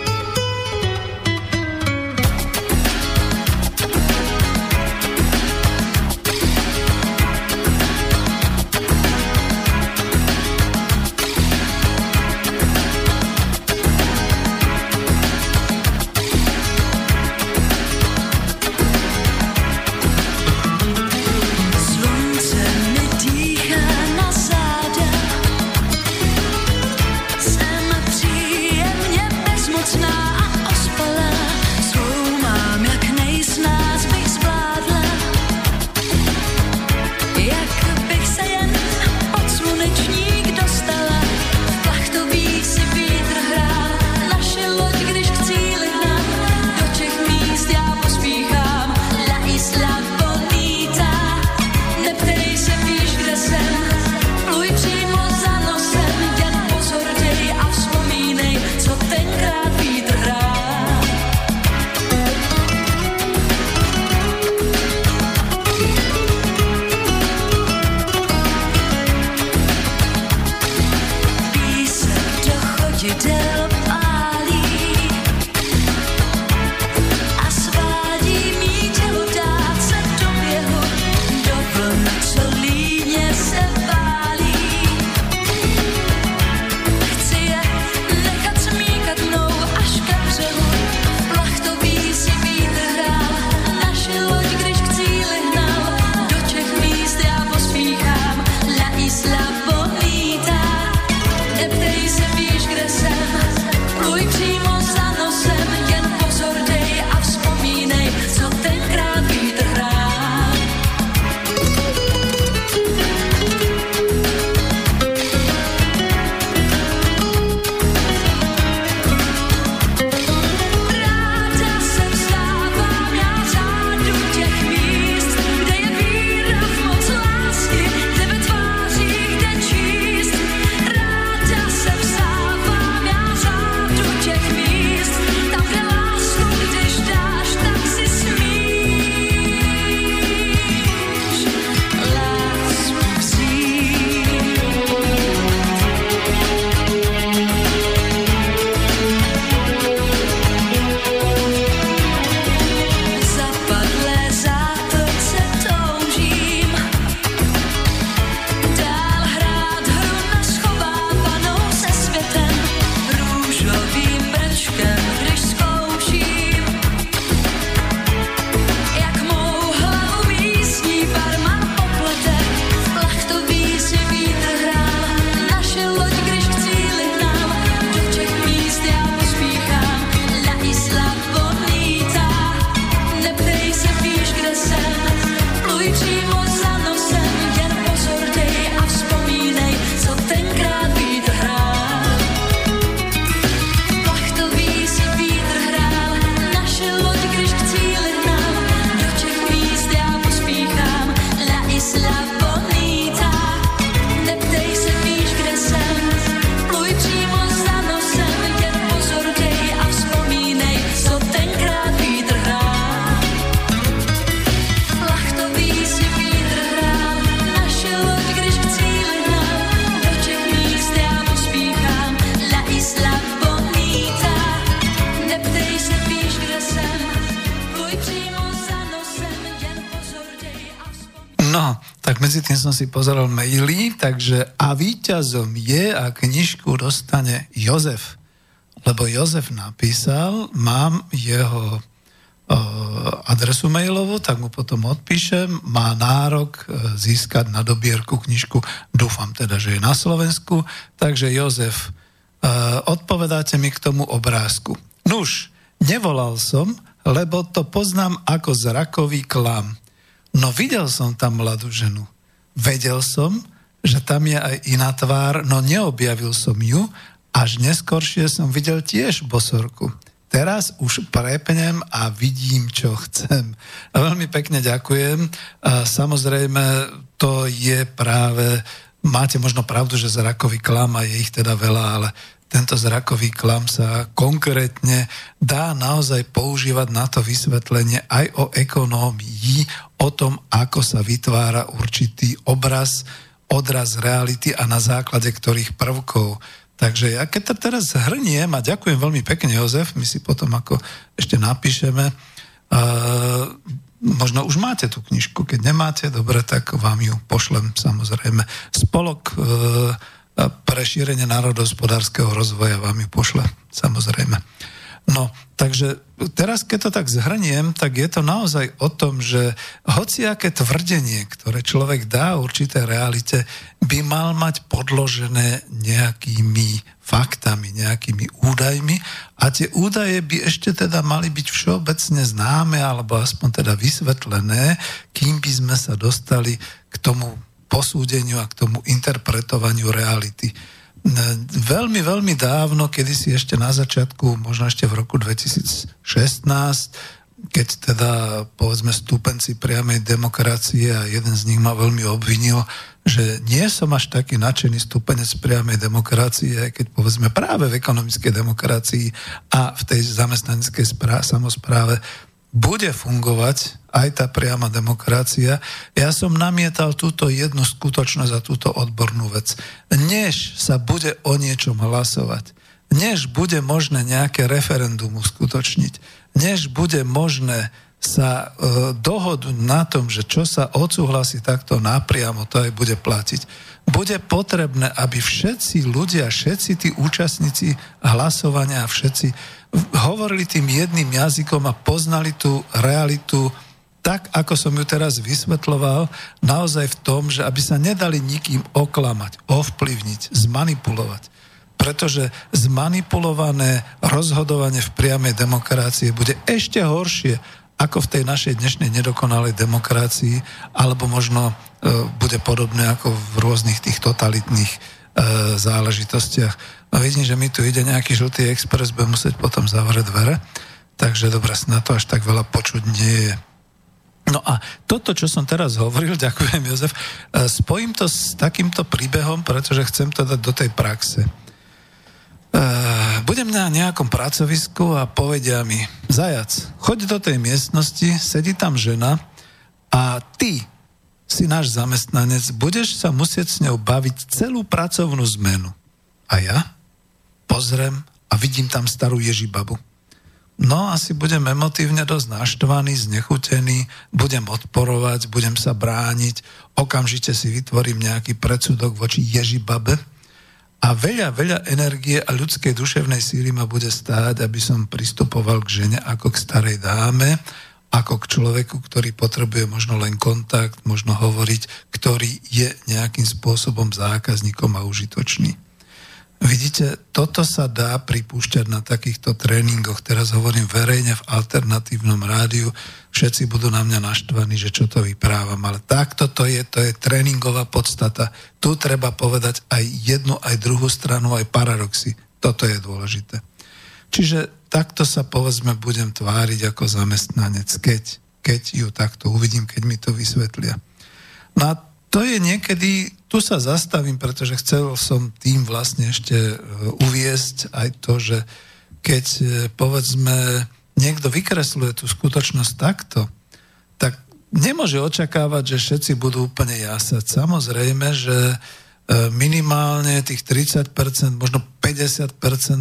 No, tak medzi tým som si pozeral maily, takže a víťazom je a knižku dostane Jozef. Lebo Jozef napísal, mám jeho adresu mailovú, tak mu potom odpíšem, má nárok získať na dobierku knižku. Dúfam teda, že je na Slovensku. Takže Jozef, odpovedáte mi k tomu obrázku. Nuž, nevolal som, lebo to poznám ako zrakový klam. No videl som tam mladú ženu. Vedel som, že tam je aj iná tvár, no neobjavil som ju, až neskoršie som videl tiež bosorku. Teraz už prepnem a vidím, čo chcem. A veľmi pekne ďakujem. A samozrejme, to je práve, máte možno pravdu, že zrakový klam, a je ich teda veľa, ale tento zrakový klam sa konkrétne dá naozaj používať na to vysvetlenie aj o ekonómii, o tom, ako sa vytvára určitý obraz, odraz reality a na základe ktorých prvkov. Takže ja keď to teraz zhrniem, a ďakujem veľmi pekne, Jozef, my si potom ako ešte napíšeme, možno už máte tú knižku, keď nemáte, dobre, tak vám ju pošlem samozrejme. Spolok pre šírenie národohospodárskeho rozvoja vám ju pošle, samozrejme. No, takže teraz, keď to tak zhrniem, tak je to naozaj o tom, že hociaké tvrdenie, ktoré človek dá určité realite, by mal mať podložené nejakými faktami, nejakými údajmi, a tie údaje by ešte teda mali byť všeobecne známe, alebo aspoň teda vysvetlené, kým by sme sa dostali k tomu posúdeniu a k tomu interpretovaniu reality. Veľmi, veľmi dávno, kedysi ešte na začiatku, možno ešte v roku 2016, keď teda, povedzme, stúpenci priamej demokracie, a jeden z nich ma veľmi obvinil, že nie som až taký nadšený stúpenec priamej demokracie, keď, povedzme, práve v ekonomickej demokracii a v tej zamestnaneckej samospráve bude fungovať aj tá priama demokracia. Ja som namietal túto jednu skutočnosť a túto odbornú vec. Než sa bude o niečom hlasovať, než bude možné nejaké referendum uskutočniť, než bude možné sa dohodnúť na tom, že čo sa odsúhlasí takto napriamo, to aj bude platiť. Bude potrebné, aby všetci ľudia, všetci tí účastníci hlasovania, všetci hovorili tým jedným jazykom a poznali tú realitu tak, ako som ju teraz vysvetľoval, naozaj v tom, že aby sa nedali nikým oklamať, ovplyvniť, zmanipulovať. Pretože zmanipulované rozhodovanie v priamej demokracii bude ešte horšie ako v tej našej dnešnej nedokonalej demokracii, alebo možno bude podobné ako v rôznych tých totalitných záležitostiach. No vidím, že mi tu ide nejaký žltý expres, bude musieť potom zavrieť dvere, takže dobre, na to až tak veľa počuť nie je. No a toto, čo som teraz hovoril, ďakujem, Jozef, spojím to s takýmto príbehom, pretože chcem to dať do tej praxe. Budem na nejakom pracovisku a povedia mi: Zajac, choď do tej miestnosti, sedí tam žena a ty si náš zamestnanec, budeš sa musieť s ňou baviť celú pracovnú zmenu. A ja pozriem a vidím tam starú Ježibabu. No, asi budem emotívne dosť naštvaný, znechutený, budem odporovať, budem sa brániť, okamžite si vytvorím nejaký predsudok voči Ježibabe a veľa, veľa energie a ľudskej duševnej síly ma bude stáť, aby som pristupoval k žene ako k starej dáme, ako k človeku, ktorý potrebuje možno len kontakt, možno hovoriť, ktorý je nejakým spôsobom zákazníkom a užitočný. Vidíte, toto sa dá pripúšťať na takýchto tréningoch. Teraz hovorím verejne v alternatívnom rádiu. Všetci budú na mňa naštvaní, že čo to vyprávam. Ale takto to je tréningová podstata. Tu treba povedať aj jednu, aj druhú stranu, aj paradoxy. Toto je dôležité. Čiže takto sa, povedzme, budem tváriť ako zamestnanec, keď ju takto uvidím, keď mi to vysvetlia. No a to je niekedy... Tu sa zastavím, pretože chcel som tým vlastne ešte uviesť aj to, že keď, povedzme, niekto vykresluje tú skutočnosť takto, tak nemôže očakávať, že všetci budú úplne jasať. Samozrejme, že minimálne tých 30%, možno 50%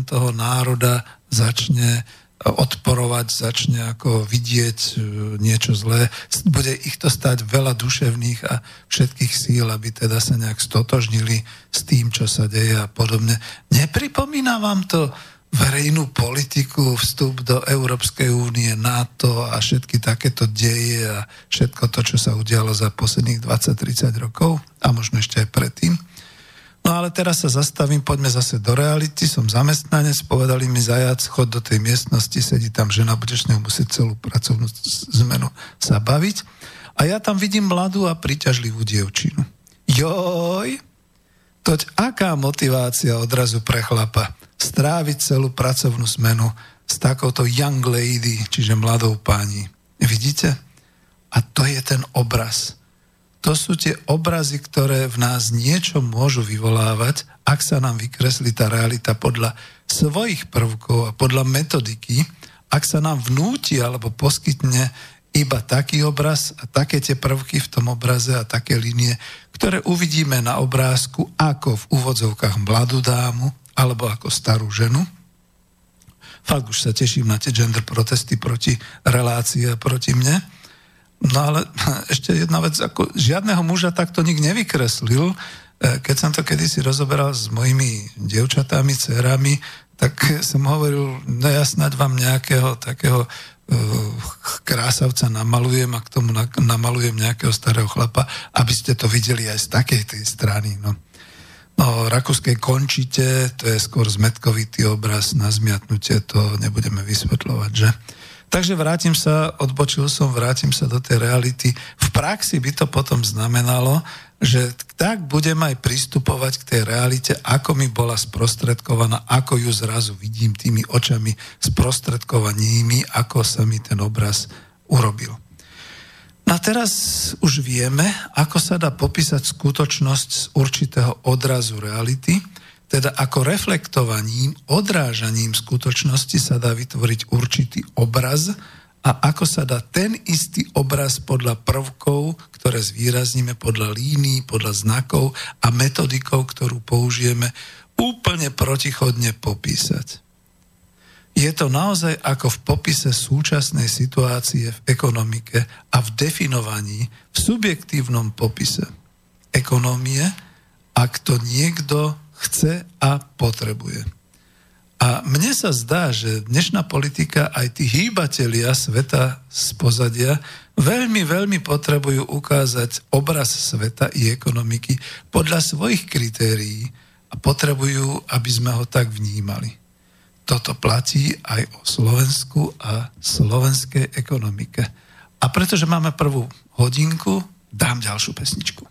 toho národa začne odporovať, začne ako vidieť niečo zlé. Bude ich to stať veľa duševných a všetkých síl, aby teda sa nejak stotožnili s tým, čo sa deje a podobne. Nepripomína vám to verejnú politiku, vstup do Európskej únie, NATO a všetky takéto deje a všetko to, čo sa udialo za posledných 20-30 rokov a možno ešte aj predtým? No ale teraz sa zastavím, poďme zase do reality, som zamestnanec, povedali mi Zajac, chod do tej miestnosti, sedí tam žena, budeš neho musieť celú pracovnú zmenu sa baviť. A ja tam vidím mladú a príťažlivú dievčinu. Joj, toť aká motivácia odrazu pre chlapa stráviť celú pracovnú zmenu s takouto young lady, čiže mladou pani. Vidíte? A to je ten obraz. To sú tie obrazy, ktoré v nás niečo môžu vyvolávať, ak sa nám vykreslí tá realita podľa svojich prvkov a podľa metodiky, ak sa nám vnúti alebo poskytne iba taký obraz a také tie prvky v tom obraze a také linie, ktoré uvidíme na obrázku ako v úvodzovkách mladú dámu alebo ako starú ženu. Fakt už sa teším na tie gender protesty proti relácii a proti mne. No ale ešte jedna vec, ako žiadného muža takto nik nevykreslil. Keď som to kedysi rozoberal s mojimi dievčatami, dcerami, tak som hovoril, no ja snáď vám nejakého takého krásavca namalujem a k tomu namalujem nejakého starého chlapa, aby ste to videli aj z takej tej strany. No rakúskej končite, to je skôr zmetkovitý obraz na zmiatnutie, to nebudeme vysvetľovať, že? Takže vrátim sa do tej reality. V praxi by to potom znamenalo, že tak budem aj pristupovať k tej realite, ako mi bola sprostredkovaná, ako ju zrazu vidím tými očami sprostredkovanými, ako sa mi ten obraz urobil. No teraz už vieme, ako sa dá popísať skutočnosť z určitého odrazu reality, teda ako reflektovaním, odrážaním skutočnosti sa dá vytvoriť určitý obraz a ako sa dá ten istý obraz podľa prvkov, ktoré zvýrazníme, podľa línií, podľa znakov a metodikou, ktorú použijeme, úplne protichodne popísať. Je to naozaj ako v popise súčasnej situácie v ekonomike a v definovaní, v subjektívnom popise ekonomie, ak to niekto chce a potrebuje. A mne sa zdá, že dnešná politika aj tí hýbatelia sveta z pozadia veľmi, veľmi potrebujú ukázať obraz sveta i ekonomiky podľa svojich kritérií a potrebujú, aby sme ho tak vnímali. Toto platí aj o Slovensku a slovenskej ekonomike. A pretože máme prvú hodinku, dám ďalšiu pesničku.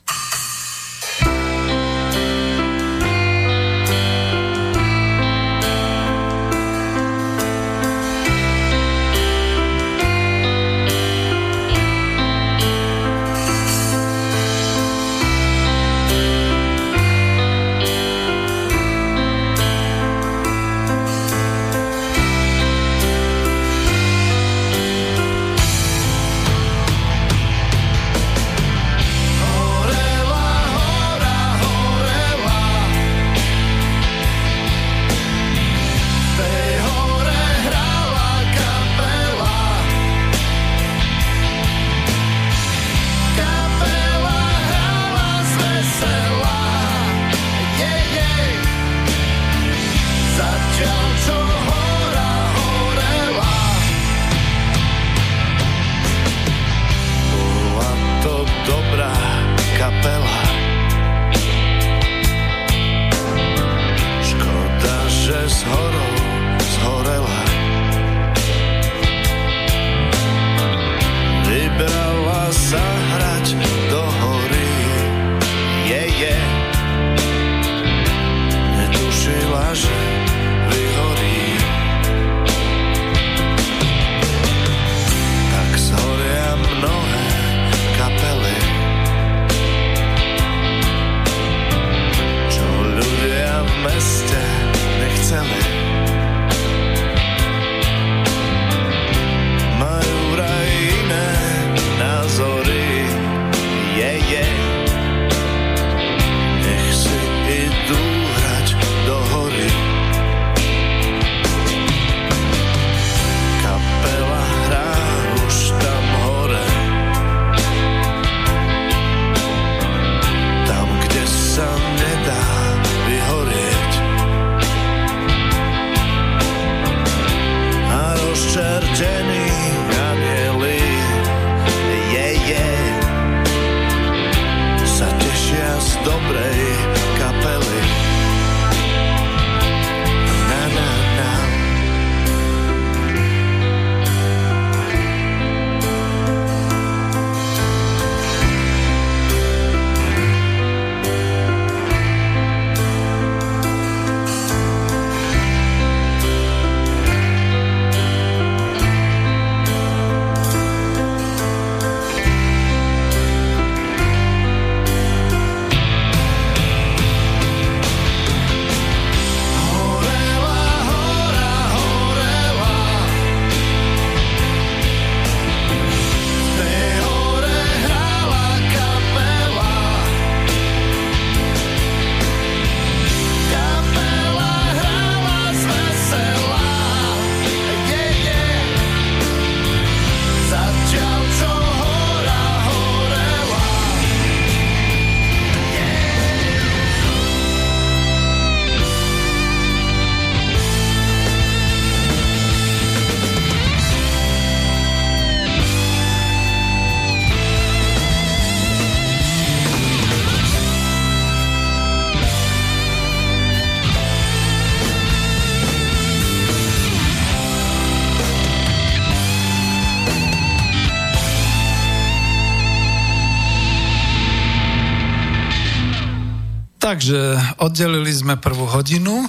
Takže oddelili sme prvú hodinu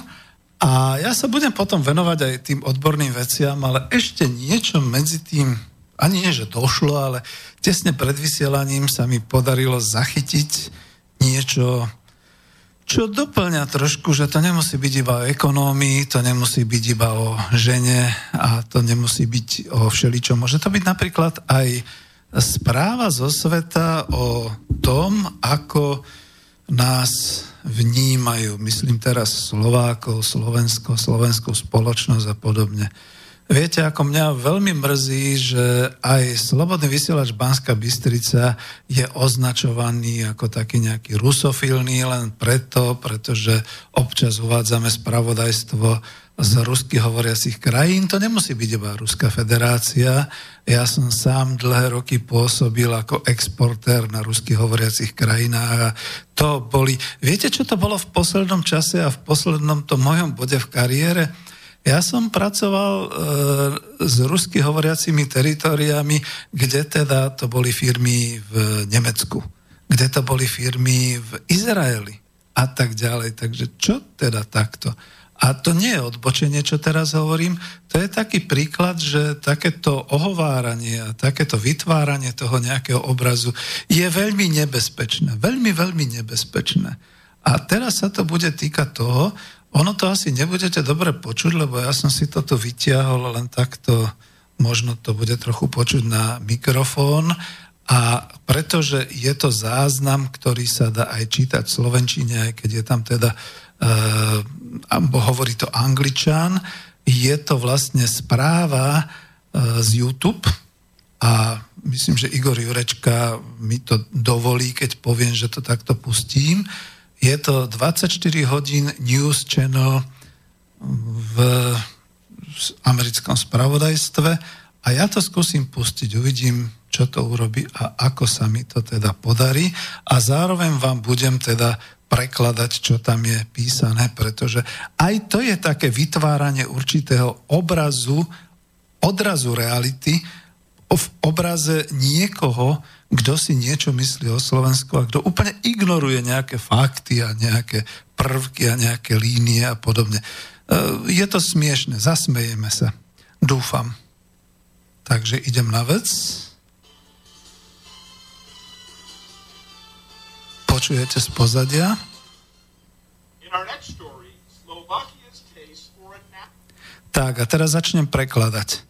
a ja sa budem potom venovať aj tým odborným veciam, ale ešte niečo medzi tým, ani nie, že došlo, ale tesne pred vysielaním sa mi podarilo zachytiť niečo, čo doplňa trošku, že to nemusí byť iba o ekonómii, to nemusí byť iba o žene a to nemusí byť o všeličom. Môže to byť napríklad aj správa zo sveta o tom, ako nás vnímajú, myslím teraz Slovákov, Slovensko, slovenskú spoločnosť a podobne. Viete, ako mňa veľmi mrzí, že aj Slobodný vysielač Banská Bystrica je označovaný ako taký nejaký rusofilný len preto, pretože občas uvádzame spravodajstvo z rusky hovoriacich krajín. To nemusí byť iba Ruská federácia. Ja som sám dlhé roky pôsobil ako exportér na rusky hovoriacich krajinách a to boli... Viete, čo to bolo v poslednom čase a v poslednom tom mojom bode v kariére? Ja som pracoval s rusky hovoriacimi teritoriami, kde teda to boli firmy v Nemecku, kde to boli firmy v Izraeli a tak ďalej. Takže čo teda takto? A to nie je odbočenie, čo teraz hovorím. To je taký príklad, že takéto ohováranie a takéto vytváranie toho nejakého obrazu je veľmi nebezpečné. Veľmi, veľmi nebezpečné. A teraz sa to bude týkať toho, ono to asi nebudete dobre počuť, lebo ja som si toto vytiahol len takto, možno to bude trochu počuť na mikrofón, a pretože je to záznam, ktorý sa dá aj čítať v slovenčine, aj keď je tam teda, hovorí to Angličan, je to vlastne správa z YouTube a myslím, že Igor Jurečka mi to dovolí, keď poviem, že to takto pustím. Je to 24 hodín news channel v americkom spravodajstve a ja to skúsim pustiť, uvidím, čo to urobí a ako sa mi to teda podarí a zároveň vám budem teda prekladať, čo tam je písané, pretože aj to je také vytváranie určitého obrazu, odrazu reality v obraze niekoho, kto si niečo myslí o Slovensku a kto úplne ignoruje nejaké fakty a nejaké prvky a nejaké línie a podobne. Je to smiešne, zasmejeme sa. Dúfam. Takže idem na vec. Počujete z pozadia? Tak, a teraz začnem prekladať.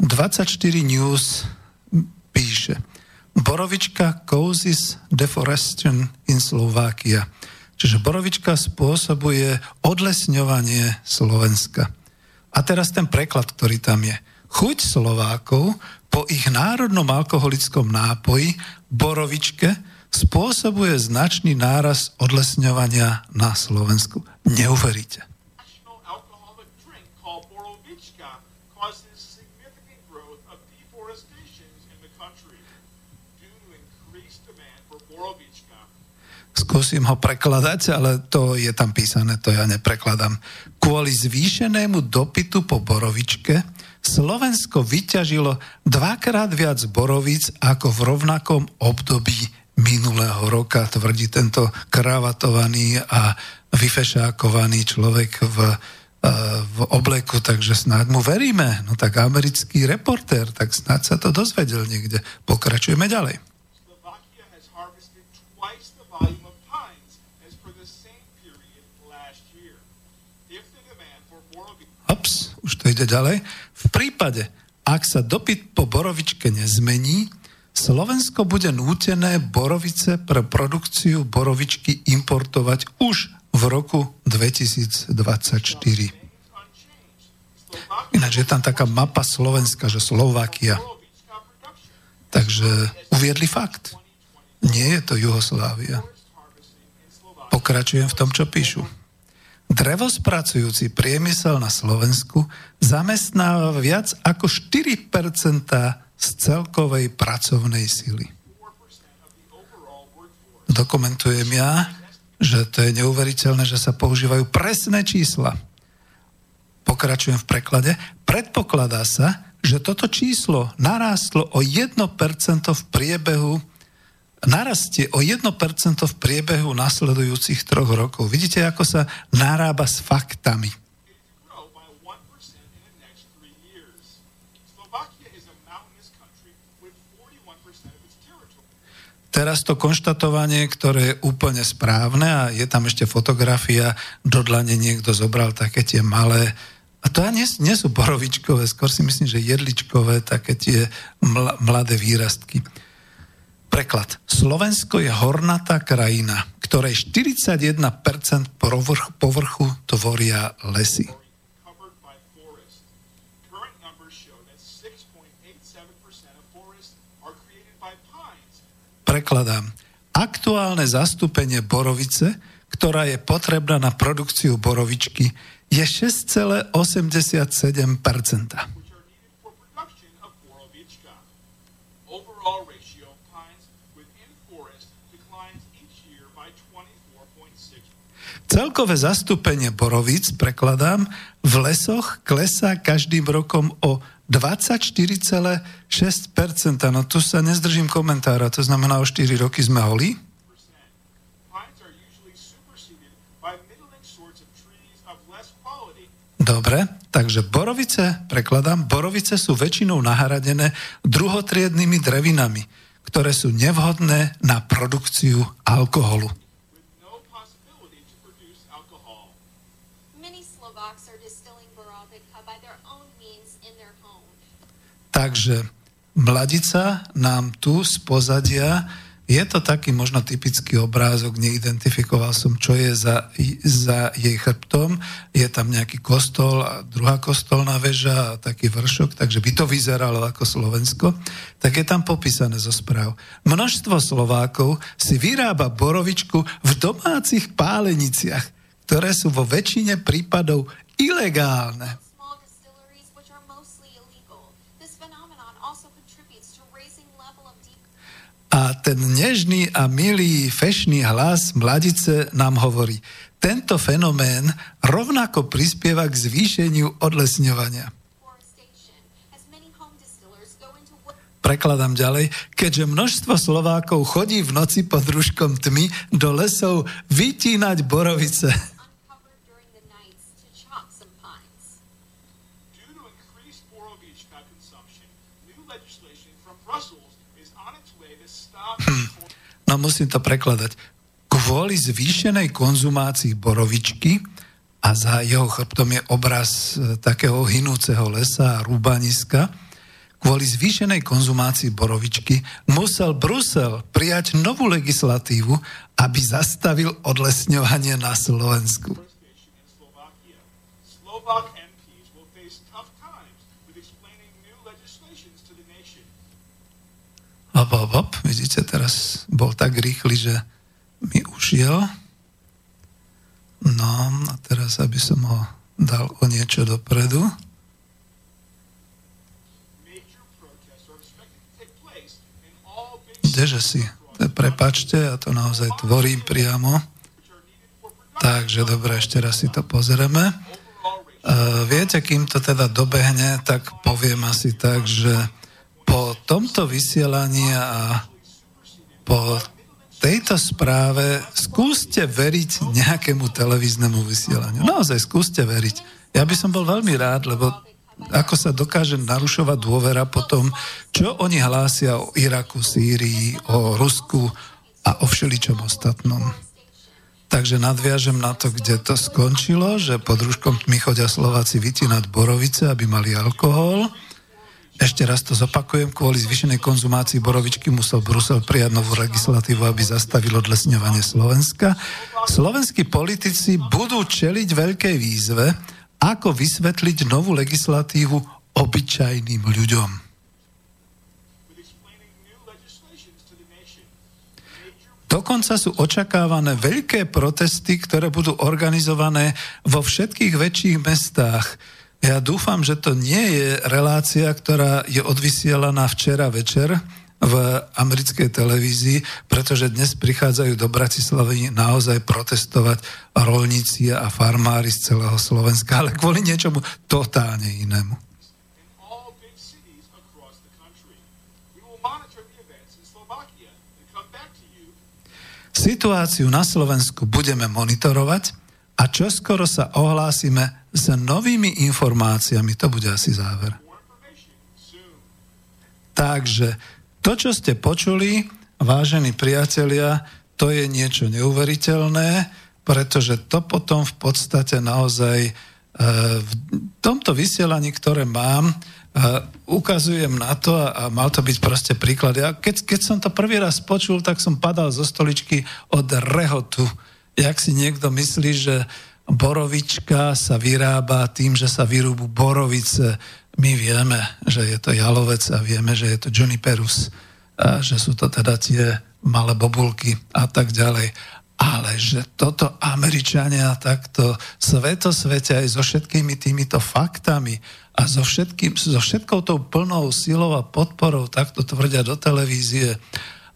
24 News píše... Borovička causes deforestation in Slovakia. Čiže borovička spôsobuje odlesňovanie Slovenska. A teraz ten preklad, ktorý tam je. Chuť Slovákov po ich národnom alkoholickom nápoji, borovičke, spôsobuje značný nárast odlesňovania na Slovensku. Neuveríte. Skúsim ho prekladať, ale to je tam písané, to ja neprekladám. Kvôli zvýšenému dopytu po borovičke Slovensko vyťažilo dvakrát viac borovíc ako v rovnakom období minulého roka, tvrdí tento kravatovaný a vyfešákovaný človek v obleku, takže snáď mu veríme. No tak americký reportér, tak snáď sa to dozvedel niekde. Pokračujeme ďalej. Už to ide ďalej. V prípade, ak sa dopyt po borovičke nezmení, Slovensko bude nútené borovice pre produkciu borovičky importovať už v roku 2024. Ináč je tam taká mapa Slovenska, že Slovakia. Takže uviedli fakt. Nie je to Juhoslávia. Pokračujem v tom, čo píšu. Drevospracujúci priemysel na Slovensku zamestnáva viac ako 4% z celkovej pracovnej sily. Dokumentujem ja, že to je neuveriteľné, že sa používajú presné čísla. Pokračujem v preklade. Predpokladá sa, že toto číslo narástlo o 1% v priebehu narastie o 1% v priebehu nasledujúcich 3 rokov. Vidíte, ako sa narába s faktami. Teraz to konštatovanie, ktoré je úplne správne, a je tam ešte fotografia, do dlane niekto zobral také tie malé, a to nie sú borovičkové, skôr si myslím, že jedličkové, také tie mladé výrastky. Preklad. Slovensko je hornatá krajina, ktorej 41% povrchu tvoria lesy. Prekladám. Aktuálne zastúpenie borovice, ktorá je potrebná na produkciu borovičky, je 6,87%. Celkové zastúpenie borovíc, prekladám, v lesoch klesá každým rokom o 24,6%. No tu sa nezdržím komentára, to znamená, o 4 roky sme holí. Dobre, takže borovice, prekladám, borovice sú väčšinou nahradené druhotriednymi drevinami, ktoré sú nevhodné na produkciu alkoholu. Takže mladica nám tu z pozadia, je to taký možno typický obrázok, neidentifikoval som, čo je za jej chrbtom, je tam nejaký kostol a druhá kostolná väža a taký vršok, takže by to vyzeralo ako Slovensko, tak je tam popísané zo správ. Množstvo Slovákov si vyrába borovičku v domácich páleniciach, ktoré sú vo väčšine prípadov ilegálne. A ten nežný a milý fešný hlas mladice nám hovorí, tento fenomén rovnako prispieva k zvýšeniu odlesňovania. Prekladám ďalej, keďže množstvo Slovákov chodí v noci pod rúškom tmy do lesov vytínať borovice. No musím to prekladať. Kvôli zvýšenej konzumácii borovičky, a za jeho chrbtom je obraz takého hynúceho lesa a rúbaniska, kvôli zvýšenej konzumácii borovičky musel Brusel prijať novú legislatívu, aby zastavil odlesňovanie na Slovensku. Vidíte, teraz bol tak rýchly, že mi ušiel. No, a teraz, aby som ho dal o niečo dopredu. Kdeže si? Prepáčte, ja to naozaj tvorím priamo. Takže, dobre, ešte raz si to pozrieme. Viete, kým to teda dobehne, tak poviem asi tak, že po tomto vysielaní a po tejto správe skúste veriť nejakému televíznemu vysielaniu. Naozaj skúste veriť. Ja by som bol veľmi rád, lebo ako sa dokáže narušovať dôvera po tom, čo oni hlásia o Iraku, Sýrii, o Rusku a o všeličom ostatnom. Takže nadviažem na to, kde to skončilo, že pod rúškom tmy chodia Slováci vytínať borovice, aby mali alkohol. Ešte raz to zopakujem, kvôli zvýšenej konzumácii borovičky musel Brusel prijať novú legislatívu, aby zastavil odlesňovanie Slovenska. Slovenskí politici budú čeliť veľkej výzve, ako vysvetliť novú legislatívu obyčajným ľuďom. Dokonca sú očakávané veľké protesty, ktoré budú organizované vo všetkých väčších mestách. Ja dúfam, že to nie je relácia, ktorá je odvysielaná včera večer v americkej televízii, pretože dnes prichádzajú do Bratislavy naozaj protestovať roľníci a farmári z celého Slovenska, ale kvôli niečomu totálne inému. Situáciu na Slovensku budeme monitorovať a čoskoro sa ohlásime s novými informáciami. To bude asi záver. Takže to, čo ste počuli, vážení priatelia, to je niečo neuveriteľné, pretože to potom v podstate naozaj v tomto vysielaní, ktoré mám, ukazujem na to a mal to byť proste príklad. Ja keď som to prvý raz počul, tak som padal zo stoličky od rehotu. Jak si niekto myslí, že borovička sa vyrába tým, že sa vyrúbu borovice. My vieme, že je to jalovec a vieme, že je to juniperus. A že sú to teda tie malé bobulky a tak ďalej. Ale že toto Američania takto svetosvetia aj so všetkými týmito faktami a so všetkou tou plnou silou a podporou takto tvrdia do televízie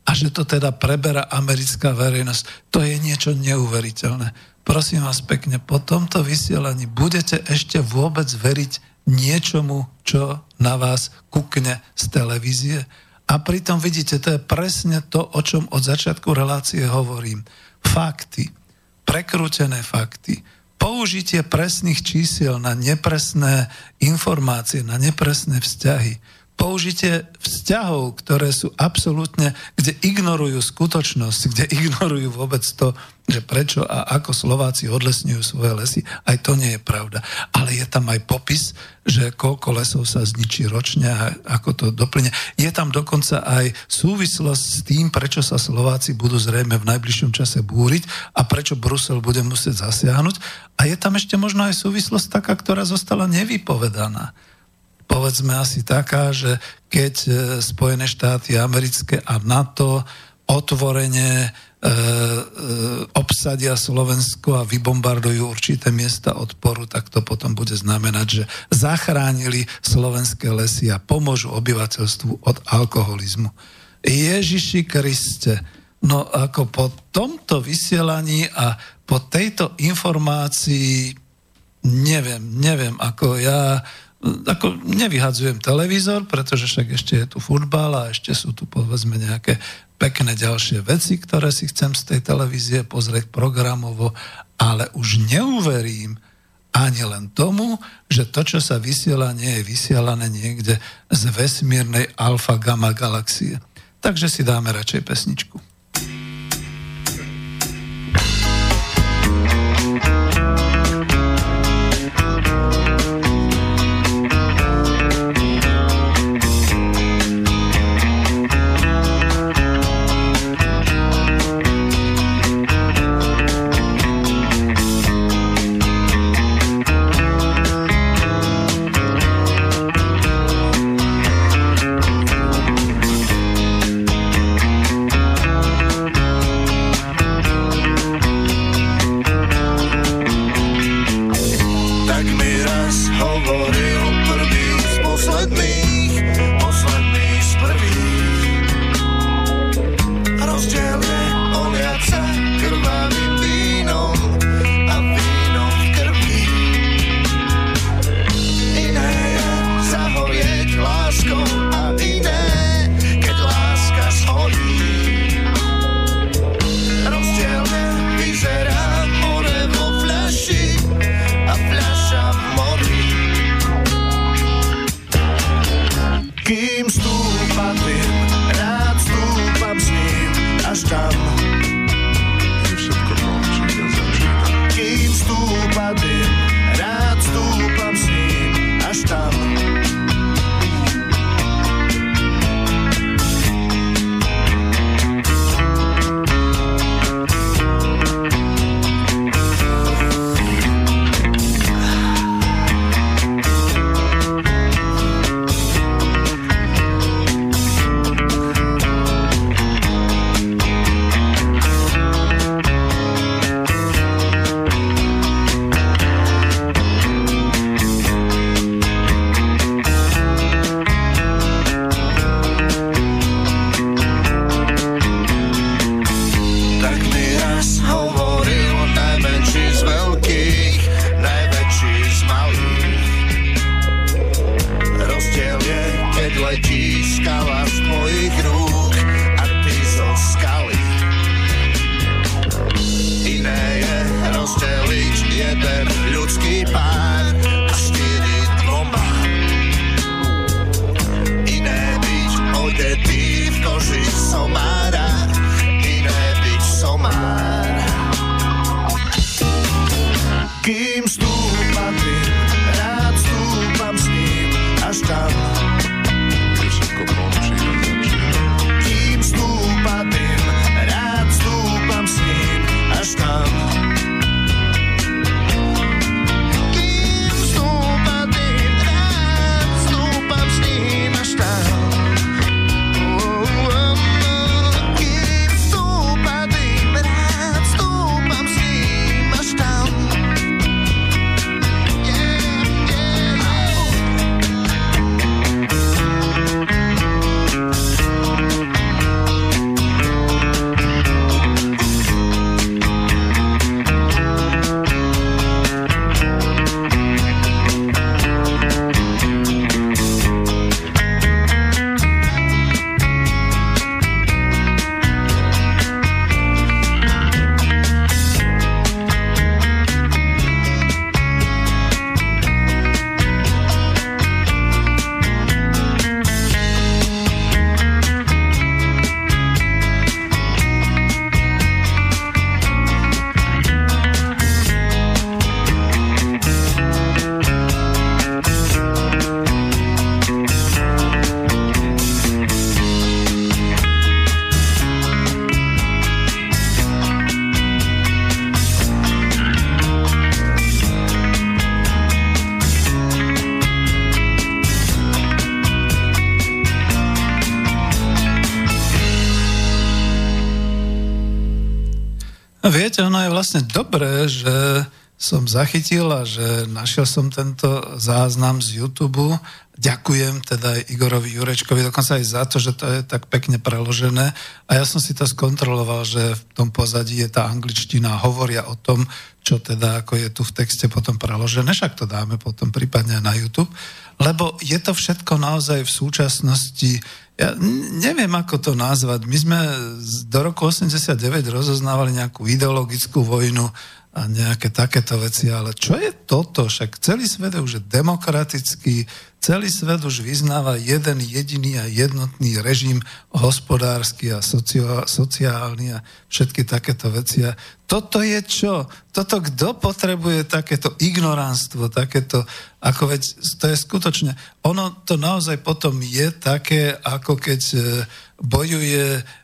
a že to teda preberá americká verejnosť, to je niečo neuveriteľné. Prosím vás pekne, po tomto vysielaní budete ešte vôbec veriť niečomu, čo na vás kukne z televízie? A pritom vidíte, to je presne to, o čom od začiatku relácie hovorím. Fakty, prekrútené fakty, použitie presných čísiel na nepresné informácie, na nepresné vzťahy, použitie vzťahov, ktoré sú absolútne, kde ignorujú skutočnosť, kde ignorujú vôbec to, že prečo a ako Slováci odlesňujú svoje lesy, aj to nie je pravda. Ale je tam aj popis, že koľko lesov sa zničí ročne a ako to doplňa. Je tam dokonca aj súvislosť s tým, prečo sa Slováci budú zrejme v najbližšom čase búriť a prečo Brusel bude musieť zasiahnuť. A je tam ešte možno aj súvislosť taká, ktorá zostala nevypovedaná. Povedzme asi taká, že keď Spojené štáty americké a NATO otvorene obsadia Slovensko a vybombardujú určité miesta odporu, tak to potom bude znamenať, že zachránili slovenské lesy a pomôžu obyvateľstvu od alkoholizmu. Ježiši Kriste, no ako po tomto vysielaní a po tejto informácii neviem, ako ja nevyhadzujem televízor, pretože však ešte je tu futbal a ešte sú tu povedzme nejaké pekné ďalšie veci, ktoré si chcem z tej televízie pozrieť programovo, ale už neuverím ani len tomu, že to, čo sa vysiela, nie je vysielané niekde z vesmírnej alfa-gamma galaxie. Takže si dáme radšej pesničku. No viete, ono je vlastne dobré, že som zachytil a že našiel som tento záznam z YouTube. Ďakujem teda Igorovi Jurečkovi, dokonca aj za to, že to je tak pekne preložené. A ja som si to skontroloval, že v tom pozadí je tá angličtina, hovoria o tom, čo teda ako je tu v texte potom preložené, však to dáme potom prípadne na YouTube, lebo je to všetko naozaj v súčasnosti, ja neviem, ako to nazvať. My sme do roku 89 rozoznávali nejakú ideologickú vojnu a nejaké takéto veci, ale čo je toto? Však celý svet už je demokratický, celý svet už vyznáva jeden jediný a jednotný režim hospodársky a sociálny a všetky takéto veci. A toto je čo? Toto kto potrebuje takéto ignoránstvo, takéto, ako veď, to je skutočne, ono to naozaj potom je také, ako keď bojuje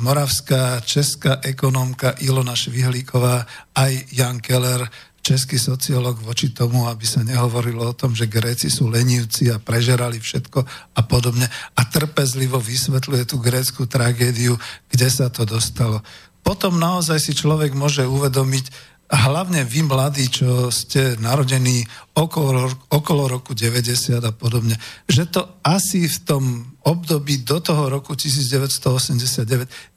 moravská, česká ekonomka Ilona Švihlíková, aj Jan Keller, český sociológ, voči tomu, aby sa nehovorilo o tom, že Gréci sú lenivci a prežerali všetko a podobne. A trpezlivo vysvetľuje tú grécku tragédiu, kde sa to dostalo. Potom naozaj si človek môže uvedomiť, a hlavne vy mladí, čo ste narodení okolo roku 90 a podobne, že to asi v tom období do toho roku 1989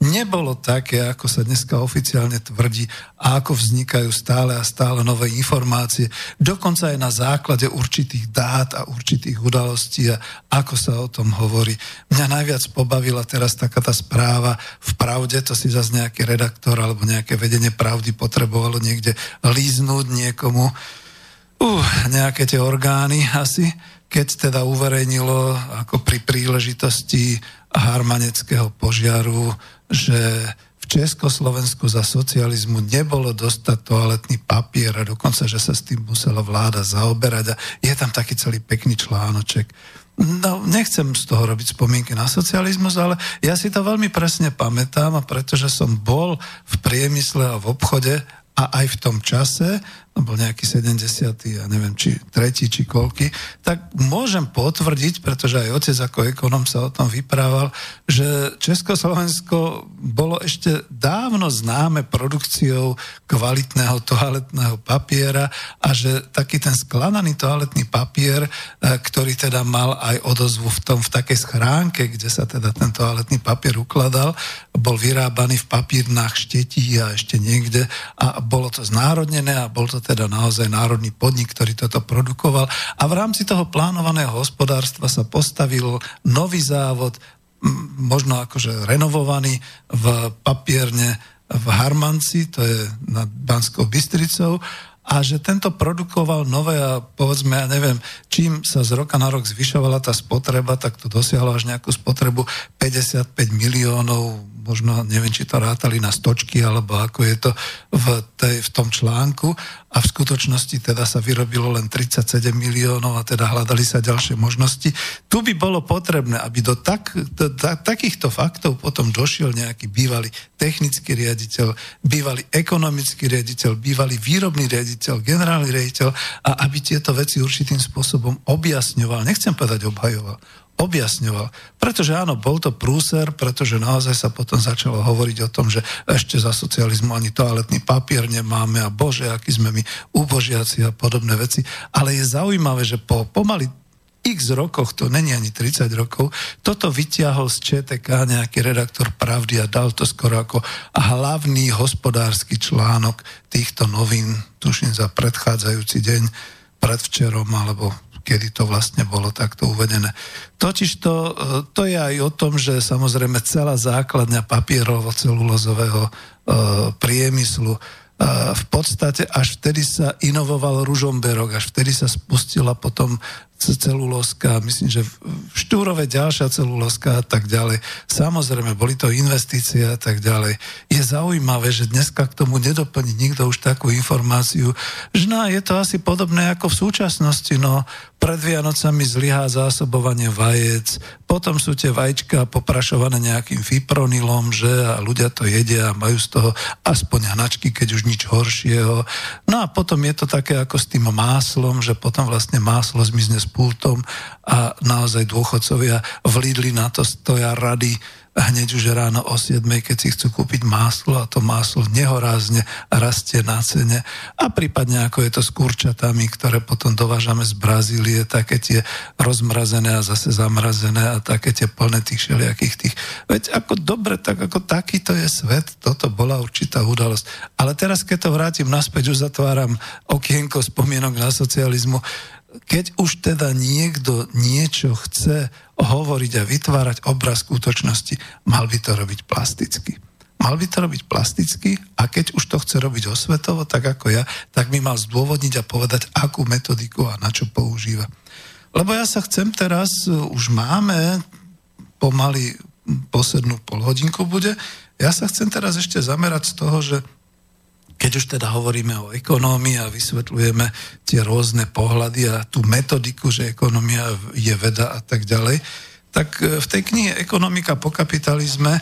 nebolo také, ako sa dneska oficiálne tvrdí a ako vznikajú stále a stále nové informácie, dokonca aj na základe určitých dát a určitých udalostí a ako sa o tom hovorí. Mňa najviac pobavila teraz taká tá správa v Pravde, to si zase nejaký redaktor alebo nejaké vedenie Pravdy potrebovalo niekde líznúť niekomu nejaké tie orgány asi, keď teda uverejnilo ako pri príležitosti harmaneckého požiaru, že v Československu za socializmu nebolo dostať toaletný papier a dokonca, že sa s tým musela vláda zaoberať a je tam taký celý pekný článoček. No, nechcem z toho robiť spomienky na socializmus, ale ja si to veľmi presne pamätám a pretože som bol v priemysle a v obchode a aj v tom čase, to bol nejaký 70. ja neviem, či tretí, či koľky, tak môžem potvrdiť, pretože aj otec ako ekonom sa o tom vyprával, že Československo bolo ešte dávno známe produkciou kvalitného toaletného papiera a že taký ten skladaný toaletný papier, ktorý teda mal aj odozvu v takej schránke, kde sa teda ten toaletný papier ukladal, bol vyrábaný v papírnách Štetí a ešte niekde a bolo to znárodnené a bol to teda naozaj národný podnik, ktorý toto produkoval. A v rámci toho plánovaného hospodárstva sa postavil nový závod, možno akože renovovaný v papierne v Harmanci, to je nad Banskou Bystricou, a že tento produkoval nové a povedzme, ja neviem, čím sa z roka na rok zvyšovala tá spotreba, tak to dosiahlo až nejakú spotrebu 55 miliónov, možno neviem, či to rátali na stočky, alebo ako je to v tom článku. A v skutočnosti teda sa vyrobilo len 37 miliónov a teda hľadali sa ďalšie možnosti. Tu by bolo potrebné, aby do takýchto faktov potom došiel nejaký bývalý technický riaditeľ, bývalý ekonomický riaditeľ, bývalý výrobný riaditeľ, generálny riaditeľ a aby tieto veci určitým spôsobom objasňoval. Nechcem povedať obhajoval. Objasňoval. Pretože áno, bol to prúser, pretože naozaj sa potom začalo hovoriť o tom, že ešte za socializmu ani toaletný papier nemáme a bože, aký sme my úbožiaci a podobné veci. Ale je zaujímavé, že po pomaly x rokoch, to není ani 30 rokov, toto vyťahol z ČTK nejaký redaktor Pravdy a dal to skoro ako hlavný hospodársky článok týchto novín, tuším za predchádzajúci deň, predvčerom alebo kedy to vlastne bolo takto uvedené. Totiž to je aj o tom, že samozrejme celá základňa papierovo-celulózového priemyslu v podstate až vtedy sa inovoval ružomberok, až vtedy sa spustila potom celulózka, myslím, že v Štúrove ďalšia celulózka a tak ďalej. Samozrejme, boli to investície a tak ďalej. Je zaujímavé, že dneska k tomu nedoplní nikto už takú informáciu, že no, je to asi podobné ako v súčasnosti, no pred Vianocami zlyhá zásobovanie vajec, potom sú tie vajíčka poprašované nejakým fipronilom, že a ľudia to jedia a majú z toho aspoň hnačky, keď už nič horšieho. No a potom je to také ako s tým máslom, že potom vlastne máslo zmizne s pultom a naozaj dôchodcovia v Lidli na to stoja rady hneď už ráno o 7, keď si chcú kúpiť máslo, a to máslo nehorázne rastie na cene. A prípadne ako je to s kurčatami, ktoré potom dovážame z Brazílie, také tie rozmrazené a zase zamrazené a také tie plné tých všelijakých tých. Veď ako dobre, tak ako takýto je svet, toto bola určitá udalosť. Ale teraz, keď to vrátim naspäť, už zatváram okienko spomienok na socializmu. Keď už teda niekto niečo chce hovoriť a vytvárať obraz skutočnosti, mal by to robiť plasticky. Mal by to robiť plasticky a keď už to chce robiť osvetovo, tak ako ja, tak by mal zdôvodniť a povedať, akú metodiku a na čo používa. Lebo ja sa chcem teraz, už máme pomaly poslednú polhodinku bude, ja sa chcem teraz ešte zamerať z toho, že keď už teda hovoríme o ekonómii a vysvetľujeme tie rôzne pohľady a tú metodiku, že ekonomia je veda a tak ďalej, tak v tej knihe Ekonomika po kapitalizme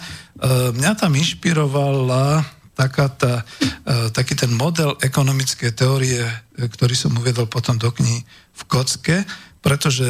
mňa tam inšpirovala taký ten model ekonomickej teórie, ktorý som uviedol potom do knihy v kocke, pretože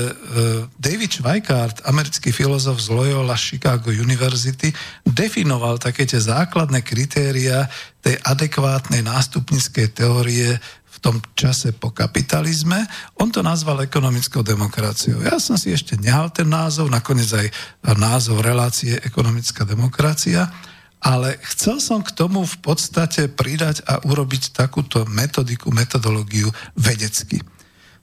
David Schweikart, americký filozof z Loyola Chicago University, definoval také tie základné kritériá tej adekvátnej nástupnickej teórie v tom čase po kapitalizme. On to nazval ekonomickou demokraciou. Ja som si ešte nehal ten názov, nakoniec aj názov relácie ekonomická demokracia, ale chcel som k tomu v podstate pridať a urobiť takúto metodiku, metodológiu vedecky.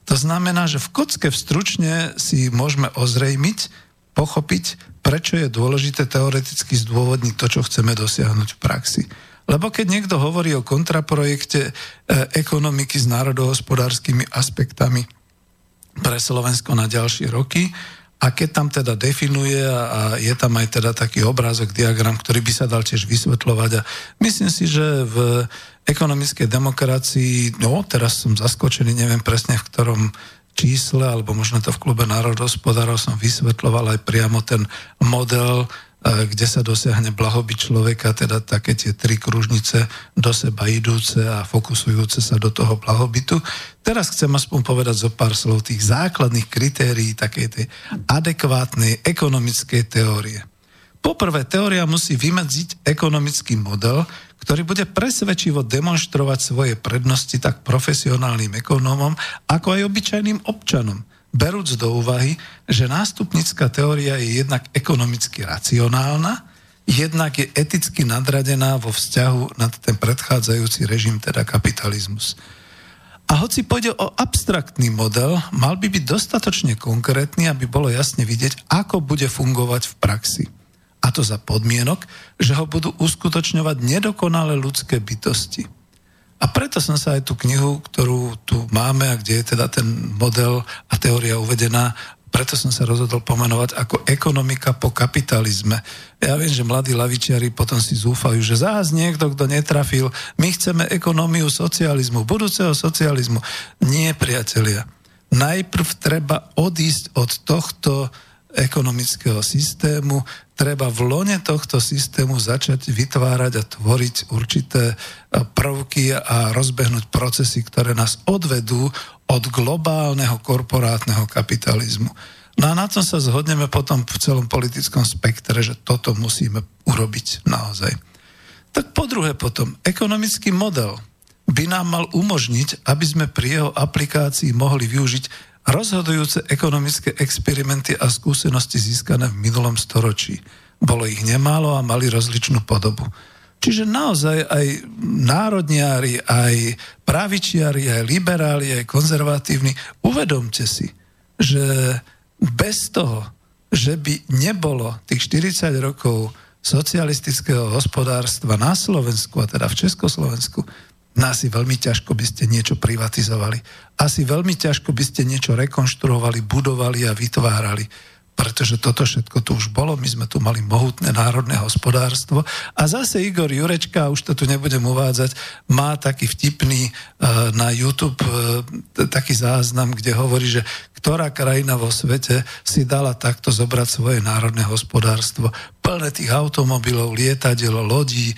To znamená, že v kocke stručne si môžeme ozrejmiť, pochopiť, prečo je dôležité teoreticky zdôvodniť to, čo chceme dosiahnuť v praxi. Lebo keď niekto hovorí o kontraprojekte ekonomiky s národohospodárskymi aspektami pre Slovensko na ďalšie roky, a keď tam teda definuje a je tam aj teda taký obrázok, diagram, ktorý by sa dal tiež vysvetľovať. A myslím si, že v ekonomickej demokracii, teraz som zaskočený, neviem presne v ktorom čísle, alebo možno to v klube národohospodárov som vysvetľoval aj priamo ten model, kde sa dosiahne blahobyt človeka, teda také tie tri kružnice do seba idúce a fokusujúce sa do toho blahobytu. Teraz chcem aspoň povedať zo pár slov tých základných kritérií takej tej adekvátnej ekonomickej teórie. Poprvé, teória musí vymedziť ekonomický model, ktorý bude presvedčivo demonštrovať svoje prednosti tak profesionálnym ekonómom, ako aj obyčajným občanom. Berúc do úvahy, že nástupnická teória je jednak ekonomicky racionálna, jednak je eticky nadradená vo vzťahu na ten predchádzajúci režim, teda kapitalizmus. A hoci pôjde o abstraktný model, mal by byť dostatočne konkrétny, aby bolo jasne vidieť, ako bude fungovať v praxi. A to za podmienok, že ho budú uskutočňovať nedokonalé ľudské bytosti. A preto som sa aj tú knihu, ktorú tu máme a kde je teda ten model a teória uvedená, preto som sa rozhodol pomenovať ako Ekonomika po kapitalizme. Ja viem, že mladí lavičiari potom si zúfajú, že zás niekto, kto netrafil, my chceme ekonómiu socializmu, budúceho socializmu. Nie, priatelia. Najprv treba odísť od tohto ekonomického systému, treba v lone tohto systému začať vytvárať a tvoriť určité prvky a rozbehnúť procesy, ktoré nás odvedú od globálneho korporátneho kapitalizmu. No a na tom sa zhodneme potom v celom politickom spektre, že toto musíme urobiť naozaj. Tak po druhé potom, ekonomický model by nám mal umožniť, aby sme pri jeho aplikácii mohli využiť rozhodujúce ekonomické experimenty a skúsenosti získané v minulom storočí. Bolo ich nemálo a mali rozličnú podobu. Čiže naozaj aj národniari, aj pravičiari, aj liberáli, aj konzervatívni, uvedomte si, že bez toho, že by nebolo tých 40 rokov socialistického hospodárstva na Slovensku, a teda v Československu, asi veľmi ťažko by ste niečo privatizovali. Asi veľmi ťažko by ste niečo rekonštruovali, budovali a vytvárali. Pretože toto všetko tu už bolo. My sme tu mali mohutné národné hospodárstvo. A zase Igor Jurečka, už to tu nebudem uvádzať, má taký vtipný na YouTube taký záznam, kde hovorí, že ktorá krajina vo svete si dala takto zobrať svoje národné hospodárstvo. Plné tých automobilov, lietadiel, lodí,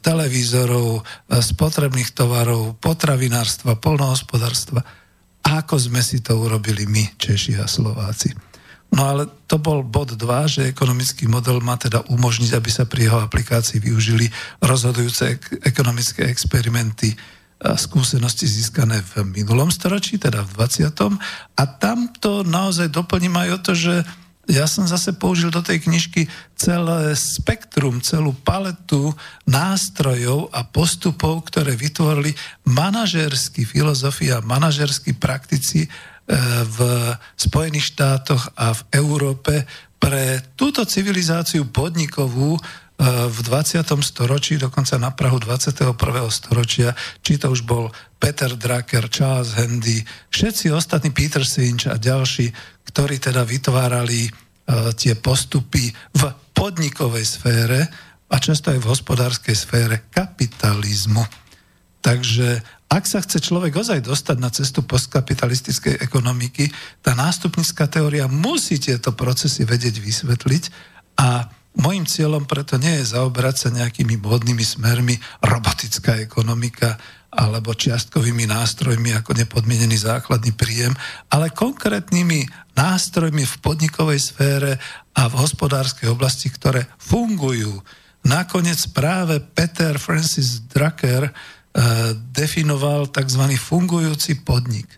televízorov, spotrebných tovarov, potravinárstva, poľnohospodárstva. Ako sme si to urobili my, Češi a Slováci? No ale to bol bod 2, že ekonomický model má teda umožniť, aby sa pri jeho aplikácii využili rozhodujúce ekonomické experimenty a skúsenosti získané v minulom storočí, teda v 20. A tam to naozaj doplním aj o to, že ja som zase použil do tej knižky celé spektrum, celú paletu nástrojov a postupov, ktoré vytvorili manažérsky filozofia, manažérsky praktici v Spojených štátoch a v Európe pre túto civilizáciu podnikovú v 20. storočí, dokonca na prahu 21. storočia, či to už bol Peter Drucker, Charles Handy, všetci ostatní, Peter Sinch a ďalší, ktorí teda vytvárali tie postupy v podnikovej sfére a často aj v hospodárskej sfére kapitalizmu. Takže ak sa chce človek ozaj dostať na cestu postkapitalistickej ekonomiky, tá nástupnická teória musí tieto procesy vedieť vysvetliť a mojím cieľom preto nie je zaoberať sa nejakými módnymi smermi robotická ekonomika alebo čiastkovými nástrojmi ako nepodmienený základný príjem, ale konkrétnymi nástrojmi v podnikovej sfére a v hospodárskej oblasti, ktoré fungujú. Nakoniec práve Peter Francis Drucker definoval tzv. Fungujúci podnik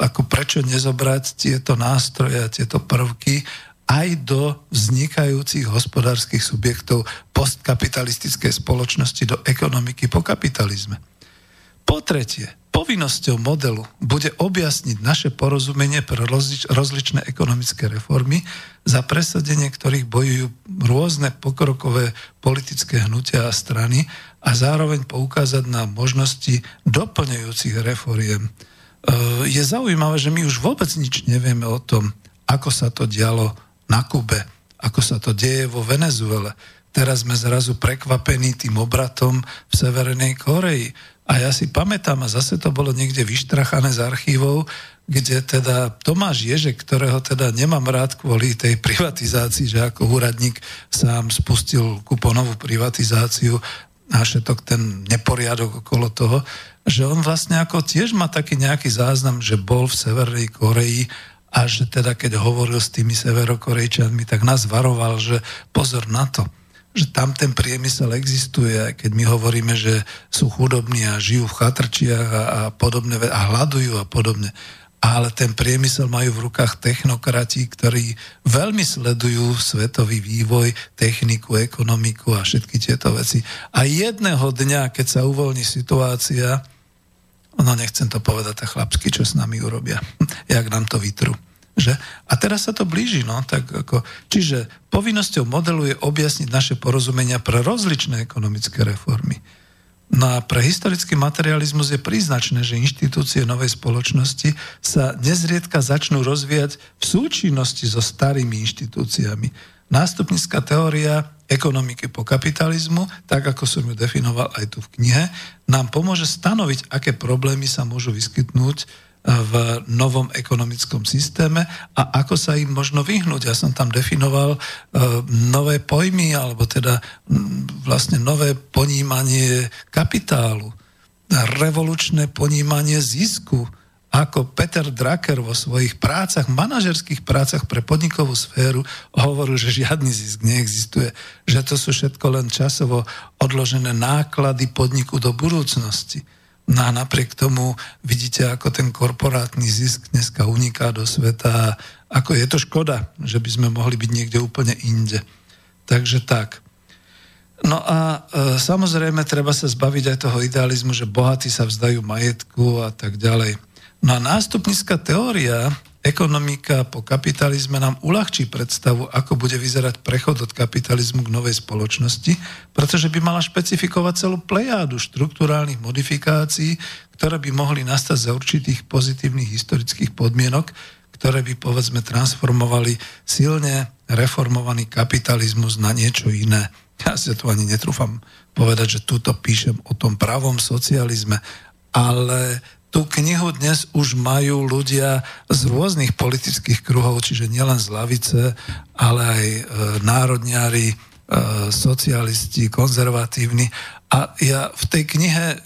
ako prečo nezobrať tieto nástroje a tieto prvky aj do vznikajúcich hospodárskych subjektov postkapitalistickej spoločnosti do ekonomiky po kapitalizme. Po tretie, povinnosťou modelu bude objasniť naše porozumenie pre rozličné ekonomické reformy, za presadenie ktorých bojujú rôzne pokrokové politické hnutia a strany a zároveň poukázať na možnosti doplňujúcich reforiem. Je zaujímavé, že my už vôbec nič nevieme o tom, ako sa to dialo na Kube, ako sa to deje vo Venezuele. Teraz sme zrazu prekvapení tým obratom v Severnej Koreji. A ja si pamätám, a zase to bolo niekde vyštrachané z archívov, kde teda Tomáš Ježek, ktorého teda nemám rád kvôli tej privatizácii, že ako úradník sám spustil kuponovú privatizáciu a všetok ten neporiadok okolo toho, že on vlastne ako tiež má taký nejaký záznam, že bol v Severnej Koreji a že teda keď hovoril s tými severokorejčanmi, tak nás varoval, že pozor na to, že tam ten priemysel existuje, aj keď my hovoríme, že sú chudobní a žijú v chatrčiach a podobne, a hľadujú a podobne. Ale ten priemysel majú v rukách technokrati, ktorí veľmi sledujú svetový vývoj, techniku, ekonomiku a všetky tieto veci. A jedného dňa, keď sa uvoľní situácia, nechcem to povedať, tá chlapsky, čo s nami urobia, jak nám to vytrú. Že? A teraz sa to blíži, Čiže povinnosťou modelu je objasniť naše porozumenia pre rozličné ekonomické reformy. No a pre historický materializmus je príznačné, že inštitúcie novej spoločnosti sa nezriedka začnú rozvíjať v súčinnosti so starými inštitúciami. Nástupnická teória ekonomiky po kapitalizmu, tak ako som ju definoval aj tu v knihe, nám pomôže stanoviť, aké problémy sa môžu vyskytnúť v novom ekonomickom systéme a ako sa im možno vyhnúť. Ja som tam definoval nové pojmy, alebo teda vlastne nové ponímanie kapitálu, revolučné ponímanie zisku, ako Peter Drucker vo svojich prácach, manažerských prácach pre podnikovú sféru hovoril, že žiadny zisk neexistuje, že to sú všetko len časovo odložené náklady podniku do budúcnosti. No a napriek tomu vidíte, ako ten korporátny zisk dneska uniká do sveta, ako je to škoda, že by sme mohli byť niekde úplne inde. Takže tak. No a samozrejme treba sa zbaviť aj toho idealizmu, že bohatí sa vzdajú majetku a tak ďalej. No a nástupnická teória ekonomika po kapitalizme nám uľahčí predstavu, ako bude vyzerať prechod od kapitalizmu k novej spoločnosti, pretože by mala špecifikovať celú plejádu štrukturálnych modifikácií, ktoré by mohli nastať za určitých pozitívnych historických podmienok, ktoré by, povedzme, transformovali silne reformovaný kapitalizmus na niečo iné. Ja si to ani netrúfam povedať, že tuto píšem o tom pravom socializme, ale tú knihu dnes už majú ľudia z rôznych politických kruhov, čiže nielen z lavice, ale aj národňári, socialisti, konzervatívni. A ja v tej knihe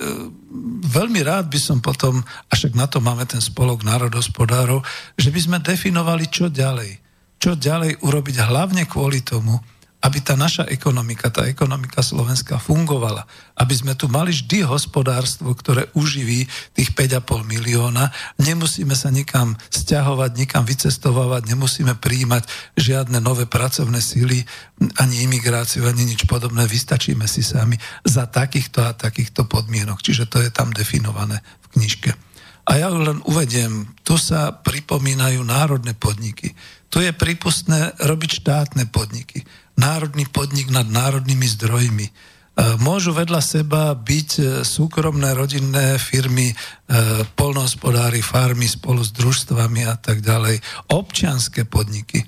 veľmi rád by som potom, a však na to máme ten spolok národohospodárov, že by sme definovali, čo ďalej. Čo ďalej urobiť hlavne kvôli tomu, aby tá naša ekonomika, tá ekonomika slovenská fungovala. Aby sme tu mali vždy hospodárstvo, ktoré uživí tých 5,5 milióna. Nemusíme sa nikam sťahovať, nikam vycestovávať, nemusíme prijímať žiadne nové pracovné sily, ani imigráciu, ani nič podobné. Vystačíme si sami za takýchto a takýchto podmienok. Čiže to je tam definované v knižke. A ja len uvediem, tu sa pripomínajú národné podniky. Tu je prípustné robiť štátne podniky. Národný podnik nad národnými zdrojmi. Môžu vedľa seba byť súkromné rodinné firmy, poľnohospodári, farmy spolu s družstvami a tak ďalej. Občianske podniky.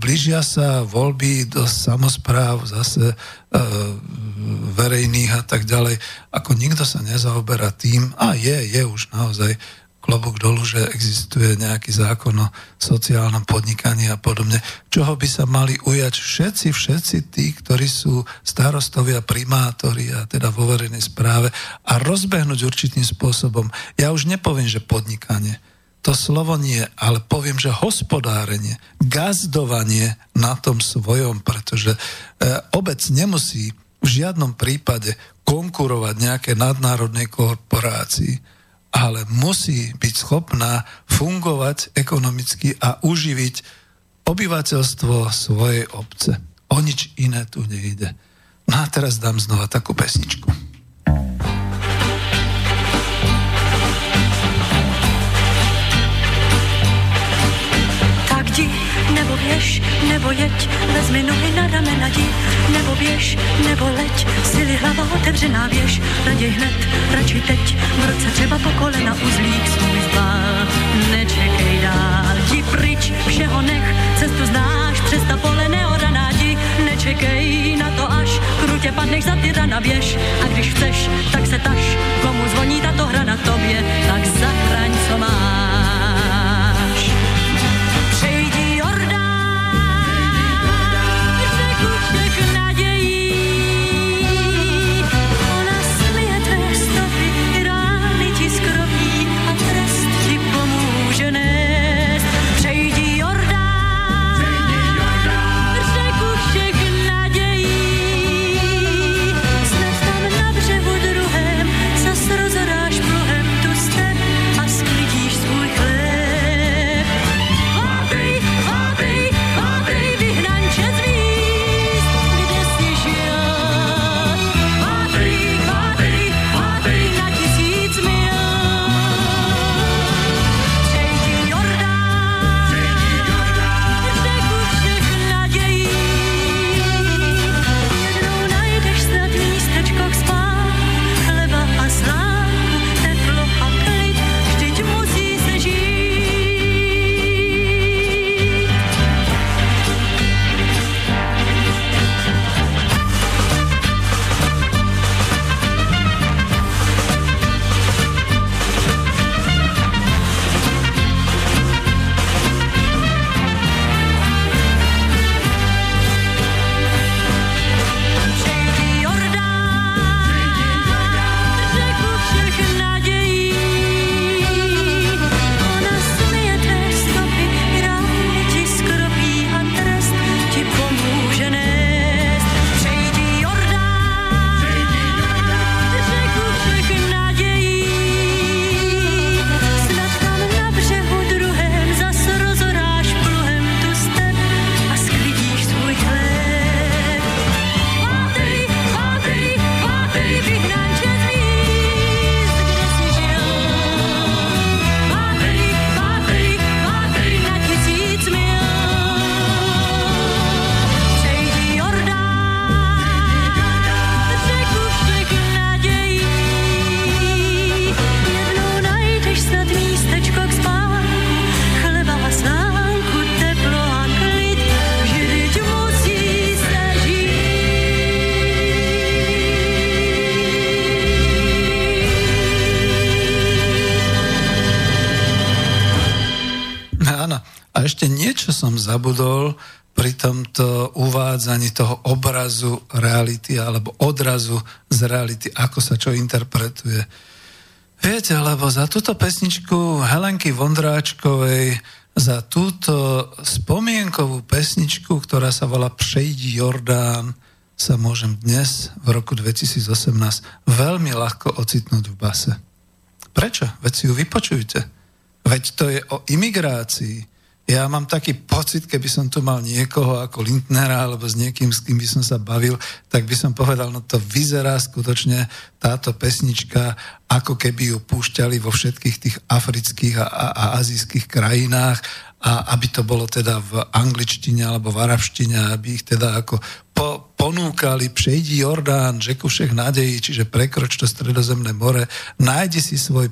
Blížia sa voľby do samospráv, zase verejných a tak ďalej. Ako nikto sa nezaoberá tým, a je už naozaj klobúk dolu, že existuje nejaký zákon o sociálnom podnikaní a podobne. Čoho by sa mali ujať všetci tí, ktorí sú starostovia, primátori a teda vo verejnej správe a rozbehnúť určitým spôsobom. Ja už nepoviem, že podnikanie. To slovo nie, ale poviem, že hospodárenie, gazdovanie na tom svojom, pretože obec nemusí v žiadnom prípade konkurovať nejaké nadnárodnej korporácii, ale musí byť schopná fungovať ekonomicky a uživiť obyvateľstvo svojej obce. O nič iné tu nejde. No a teraz dám znova takú pesničku. Tak ti, nebo běž, nebo jeď, vezmi nohy na ramena ti, nebo běž, nebo leď, sily hlava otevřená běž, raději hned, radši teď, v roce třeba po kolena uzlík svůj zvlád, nečekej dál, ti pryč, všeho nech, cestu znáš, přes ta pole neoraná ti, nečekej na to až, krutě padneš za ty rana běž, a když chceš, tak se taž, komu zvoní tato hra na tobě, tak zachraň, co máš. Přejdi k nadějí. Ona smije tvé stopy, rány ti skroví a trest ti pomůže nést. Přejdi Jordán, řeku všech nadějí. Snad tam na břehu druhém zas rozoráš pluhem tu step a sklidíš svůj chléb. Vádej, vádej, vádej, vyhnanče zví. pri tomto uvádzaní toho obrazu reality alebo odrazu z reality, ako sa čo interpretuje. Viete, lebo za túto pesničku Helenky Vondráčkovej, za túto spomienkovú pesničku, ktorá sa volá Přejdi Jordán, sa môžem dnes v roku 2018 veľmi ľahko ocitnúť v base. Prečo? Veď si ju vypočujte. Veď to je o imigrácii. Ja mám taký pocit, keby som tu mal niekoho ako Lindnera alebo s niekým, s kým by som sa bavil, tak by som povedal, no to vyzerá skutočne táto pesnička, ako keby ju púšťali vo všetkých tých afrických a azijských krajinách, a aby to bolo teda v angličtine alebo v arabštine, aby ich teda ako ponúkali, přejdi Jordán, řeku všech nádejí, čiže prekroč to Stredozemné more, nájdi si svoj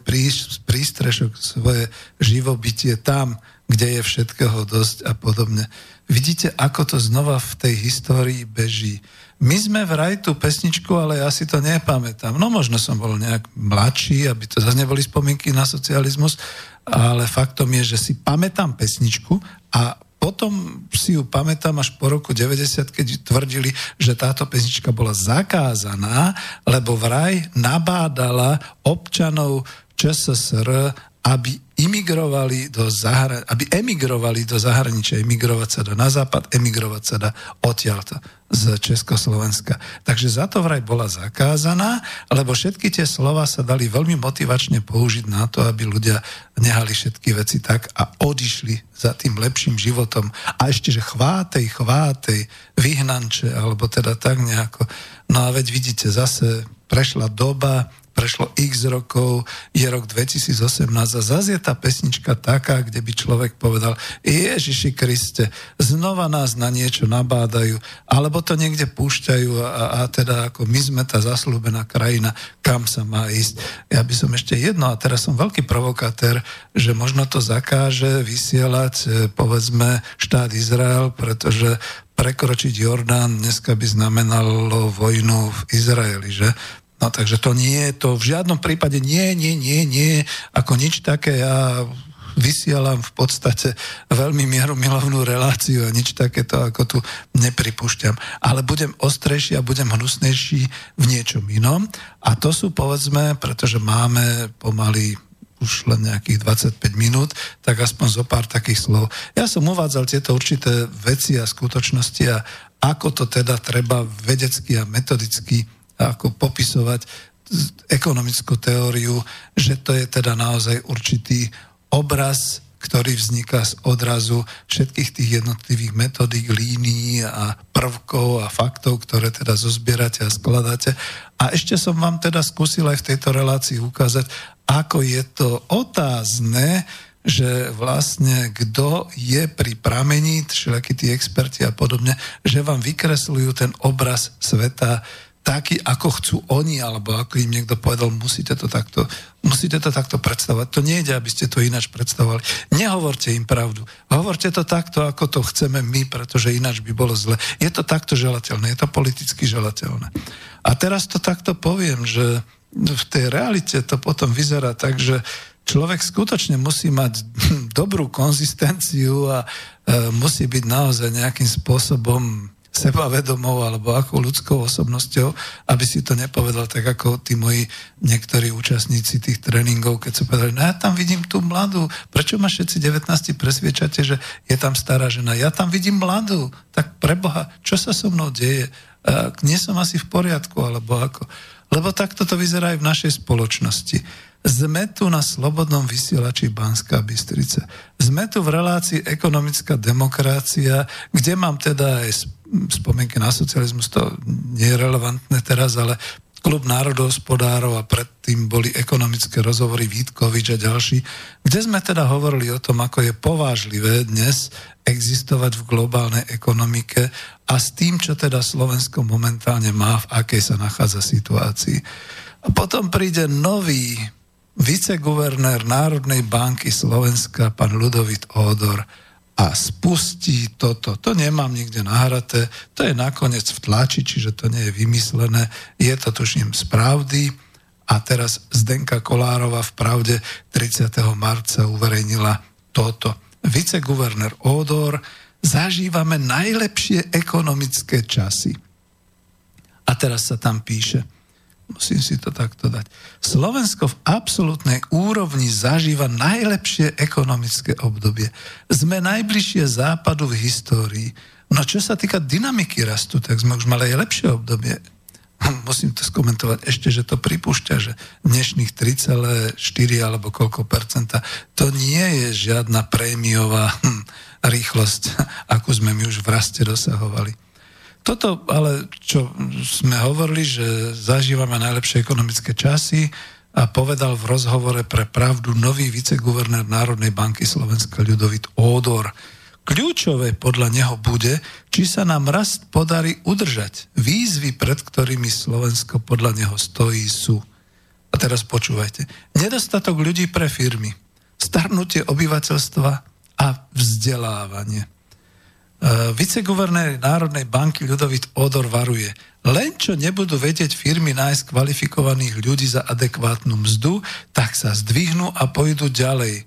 prístrešok, svoje živobytie tam, kde je všetkého dosť a podobne. Vidíte, ako to znova v tej histórii beží. My sme vraj tú pesničku, ale ja si to nepamätám. No možno som bol nejak mladší, aby to zase neboli spomienky na socializmus, ale faktom je, že si pamätám pesničku a potom si ju pamätám až po roku 90, keď tvrdili, že táto pesnička bola zakázaná, lebo vraj nabádala občanov ČSSR, aby emigrovali do zahraničia, emigrovať sa dá na západ, emigrovať sa dá odtiaľto z Československa. Takže za to vraj bola zakázaná, lebo všetky tie slova sa dali veľmi motivačne použiť na to, aby ľudia nehali všetky veci tak a odišli za tým lepším životom. A ešte, že chvátej, vyhnanče, alebo teda tak nejako. No a veď vidíte, zase prešla doba, prešlo x rokov, je rok 2018 a zase je tá pesnička taká, kde by človek povedal, Ježiši Kriste, znova nás na niečo nabádajú, alebo to niekde púšťajú a teda ako my sme tá zasľúbená krajina, kam sa má ísť. Ja by som ešte jedno, a teraz som veľký provokatér, že možno to zakáže vysielať, povedzme, štát Izrael, pretože prekročiť Jordán dneska by znamenalo vojnu v Izraeli, že? No takže to nie, to v žiadnom prípade nie, ako nič také, ja vysielam v podstate veľmi mierumilovnú reláciu a nič takéto ako tu nepripúšťam. Ale budem ostrejší a budem hnusnejší v niečom inom a to sú povedzme, pretože máme pomaly už len nejakých 25 minút, tak aspoň zo pár takých slov. Ja som uvádzal tieto určité veci a skutočnosti a ako to teda treba vedecky a metodicky ako popisovať ekonomickú teóriu, že to je teda naozaj určitý obraz, ktorý vzniká z odrazu všetkých tých jednotlivých metodík, línií a prvkov a faktov, ktoré teda zozbierate a skladáte. A ešte som vám teda skúsil aj v tejto relácii ukázať, ako je to otázne, že vlastne kto je pri pramení, všelakí tí experti a podobne, že vám vykresľujú ten obraz sveta taký, ako chcú oni, alebo ako im niekto povedal, musíte to takto predstavovať. To nejde, aby ste to ináč predstavovali. Nehovorte im pravdu. Hovorte to takto, ako to chceme my, pretože ináč by bolo zle. Je to takto želateľné, je to politicky želateľné. A teraz to takto poviem, že v tej realite to potom vyzerá tak, že človek skutočne musí mať dobrú konzistenciu a musí byť naozaj nejakým spôsobom sebavedomou alebo ako ľudskou osobnosťou, aby si to nepovedal tak ako tí moji niektorí účastníci tých tréningov, keď sa povedali, no ja tam vidím tú mladú, prečo ma všetci 19 presviečate, že je tam stará žena, ja tam vidím mladú, tak preboha, čo sa so mnou deje? Nie som asi v poriadku, alebo ako? Lebo takto to vyzerá aj v našej spoločnosti. Sme tu na Slobodnom vysielači Banská Bystrica. Sme tu v relácii Ekonomická demokracia, kde mám teda aj spomienky na socializmus, to nie je relevantné teraz, ale Klub národohospodárov a predtým boli ekonomické rozhovory Vítkovič a ďalší, kde sme teda hovorili o tom, ako je povážlivé dnes existovať v globálnej ekonomike a s tým, čo teda Slovensko momentálne má, v akej sa nachádza situácii. A potom príde nový viceguvernér Národnej banky Slovenska, pán Ľudovít Ódor, a spustí toto. To nemám nikde nahraté, to je nakoniec v tlači, čiže to nie je vymyslené. Je to tuším z Pravdy a teraz Zdenka Kolárová v Pravde 30. marca uverejnila toto. Viceguvernér Ódor zažívame najlepšie ekonomické časy. A teraz sa tam píše, musím si to takto dať, Slovensko v absolútnej úrovni zažíva najlepšie ekonomické obdobie. Sme najbližšie západu v histórii. No čo sa týka dynamiky rastu, tak sme už mali aj lepšie obdobie. Musím to skomentovať ešte, že to pripúšťa, že dnešných 3,4 alebo koľko percenta, to nie je žiadna prémiová rýchlosť, akú sme my už v raste dosahovali. Toto ale, čo sme hovorili, že zažívame najlepšie ekonomické časy, a povedal v rozhovore pre Pravdu nový viceguvernér Národnej banky Slovenska Ľudovít Ódor. Kľúčové podľa neho bude, či sa nám rast podarí udržať. Výzvy, pred ktorými Slovensko podľa neho stojí, sú. A teraz počúvajte. Nedostatok ľudí pre firmy, starnutie obyvateľstva a vzdelávanie. Viceguvernér Národnej banky Ľudovít Ódor varuje. Len čo nebudú vedieť firmy nájsť kvalifikovaných ľudí za adekvátnu mzdu, tak sa zdvihnú a pôjdu ďalej.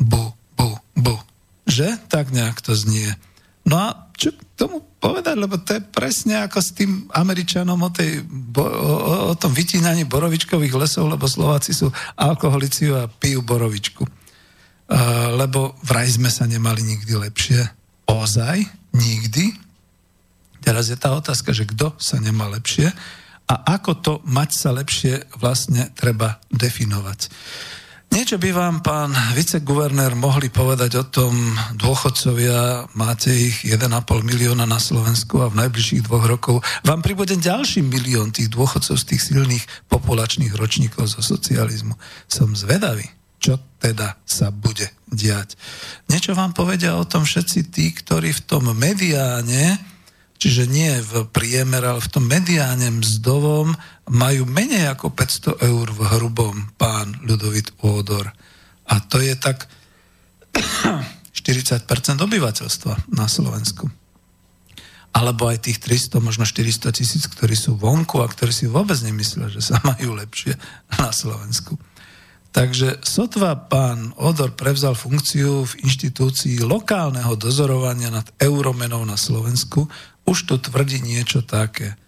Bu, bu, bu. Že? Tak nejak to znie. No a čo k tomu povedať, lebo to je presne ako s tým Američanom o tom vytínaní borovičkových lesov, lebo Slováci sú alkoholici a pijú borovičku. Lebo vraj sme sa nemali nikdy lepšie. Ozaj? Nikdy? Teraz je tá otázka, že kto sa nemá lepšie a ako to mať sa lepšie vlastne treba definovať. Niečo by vám, pán viceguvernér, mohli povedať o tom, dôchodcovia, máte ich 1,5 milióna na Slovensku a v najbližších 2 rokov vám pribude ďalší milión tých dôchodcov z tých silných populačných ročníkov zo socializmu. Som zvedavý, čo teda sa bude diať. Niečo vám povedia o tom všetci tí, ktorí v tom mediáne, čiže nie v priemere, ale v tom mediáne mzdovom, majú menej ako 500 eur v hrubom, pán Ľudovít Ódor. A to je tak 40% obyvateľstva na Slovensku. Alebo aj tých 300, možno 400 tisíc, ktorí sú vonku a ktorí si vôbec nemyslia, že sa majú lepšie na Slovensku. Takže sotva pán Ódor prevzal funkciu v inštitúcii lokálneho dozorovania nad euromenou na Slovensku, už tu tvrdí niečo také.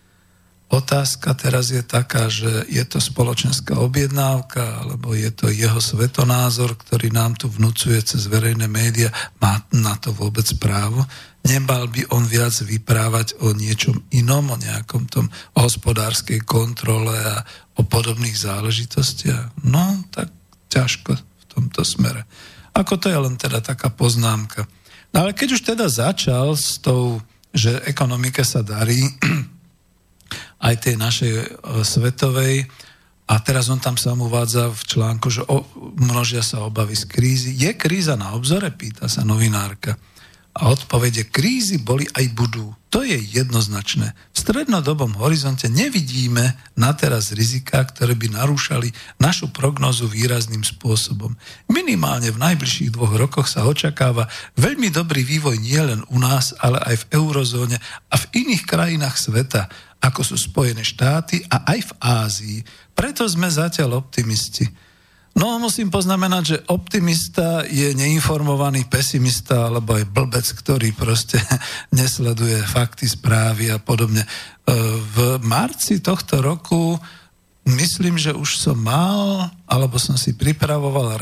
Otázka teraz je taká, že je to spoločenská objednávka, alebo je to jeho svetonázor, ktorý nám tu vnúcuje cez verejné médiá. Má na to vôbec právo? Nemal by on viac vyprávať o niečom inom, o nejakom tom hospodárskej kontrole a o podobných záležitostiach? No, tak ťažko v tomto smere. Ako to je len teda taká poznámka. No ale keď už teda začal s tou, že ekonomike sa darí, aj tej našej svetovej. A teraz on tam sám uvádza v článku, že množia sa obavy z krízy. Je kríza na obzore? Pýta sa novinárka. A odpovede, krízy boli aj budú. To je jednoznačné. V strednodobom horizonte nevidíme na teraz riziká, ktoré by narúšali našu prognozu výrazným spôsobom. Minimálne v najbližších 2 rokoch sa očakáva veľmi dobrý vývoj nielen u nás, ale aj v eurozóne a v iných krajinách sveta, ako sú Spojené štáty a aj v Ázii. Preto sme zatiaľ optimisti. No musím poznamenať, že optimista je neinformovaný pesimista alebo aj blbec, ktorý proste nesleduje fakty, správy a podobne. V marci tohto roku myslím, že už som mal, alebo som si pripravoval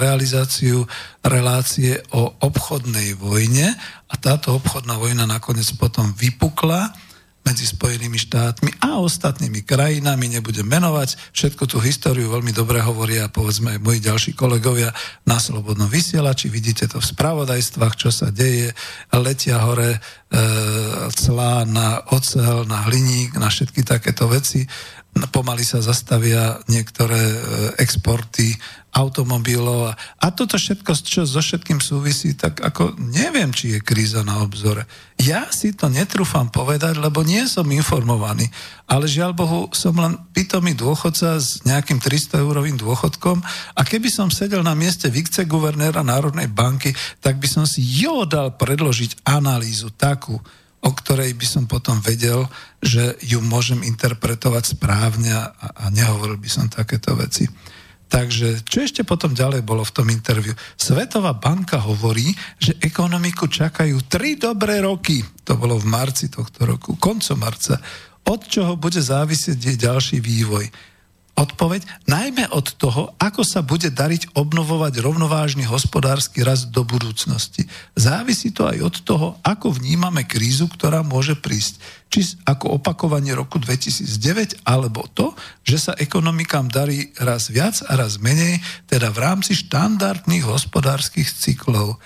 realizáciu relácie o obchodnej vojne a táto obchodná vojna nakoniec potom vypukla medzi Spojenými štátmi a ostatnými krajinami, nebudem menovať, všetko tú históriu veľmi dobre hovoria, povedzme aj moji ďalší kolegovia na Slobodnom vysielači, vidíte to v spravodajstvách, čo sa deje, letia hore clá na oceľ, na hliník, na všetky takéto veci, pomaly sa zastavia niektoré exporty automobilov a toto všetko, čo so všetkým súvisí, tak ako neviem, či je kríza na obzore. Ja si to netrúfam povedať, lebo nie som informovaný, ale žiaľ Bohu, som len pitomý dôchodca s nejakým 300-eurovým dôchodkom a keby som sedel na mieste viceguvernéra Národnej banky, tak by som si dal predložiť analýzu takú, o ktorej by som potom vedel, že ju môžem interpretovať správne a nehovoril by som takéto veci. Takže čo ešte potom ďalej bolo v tom interviu? Svetová banka hovorí, že ekonomiku čakajú 3 dobré roky. To bolo v marci tohto roku, koncom marca. Od čoho bude závisieť ďalší vývoj? Odpoveď? Najmä od toho, ako sa bude dariť obnovovať rovnovážny hospodársky rast do budúcnosti. Závisí to aj od toho, ako vnímame krízu, ktorá môže prísť. Či ako opakovanie roku 2009, alebo to, že sa ekonomikám darí raz viac a raz menej, teda v rámci štandardných hospodárskych cyklov.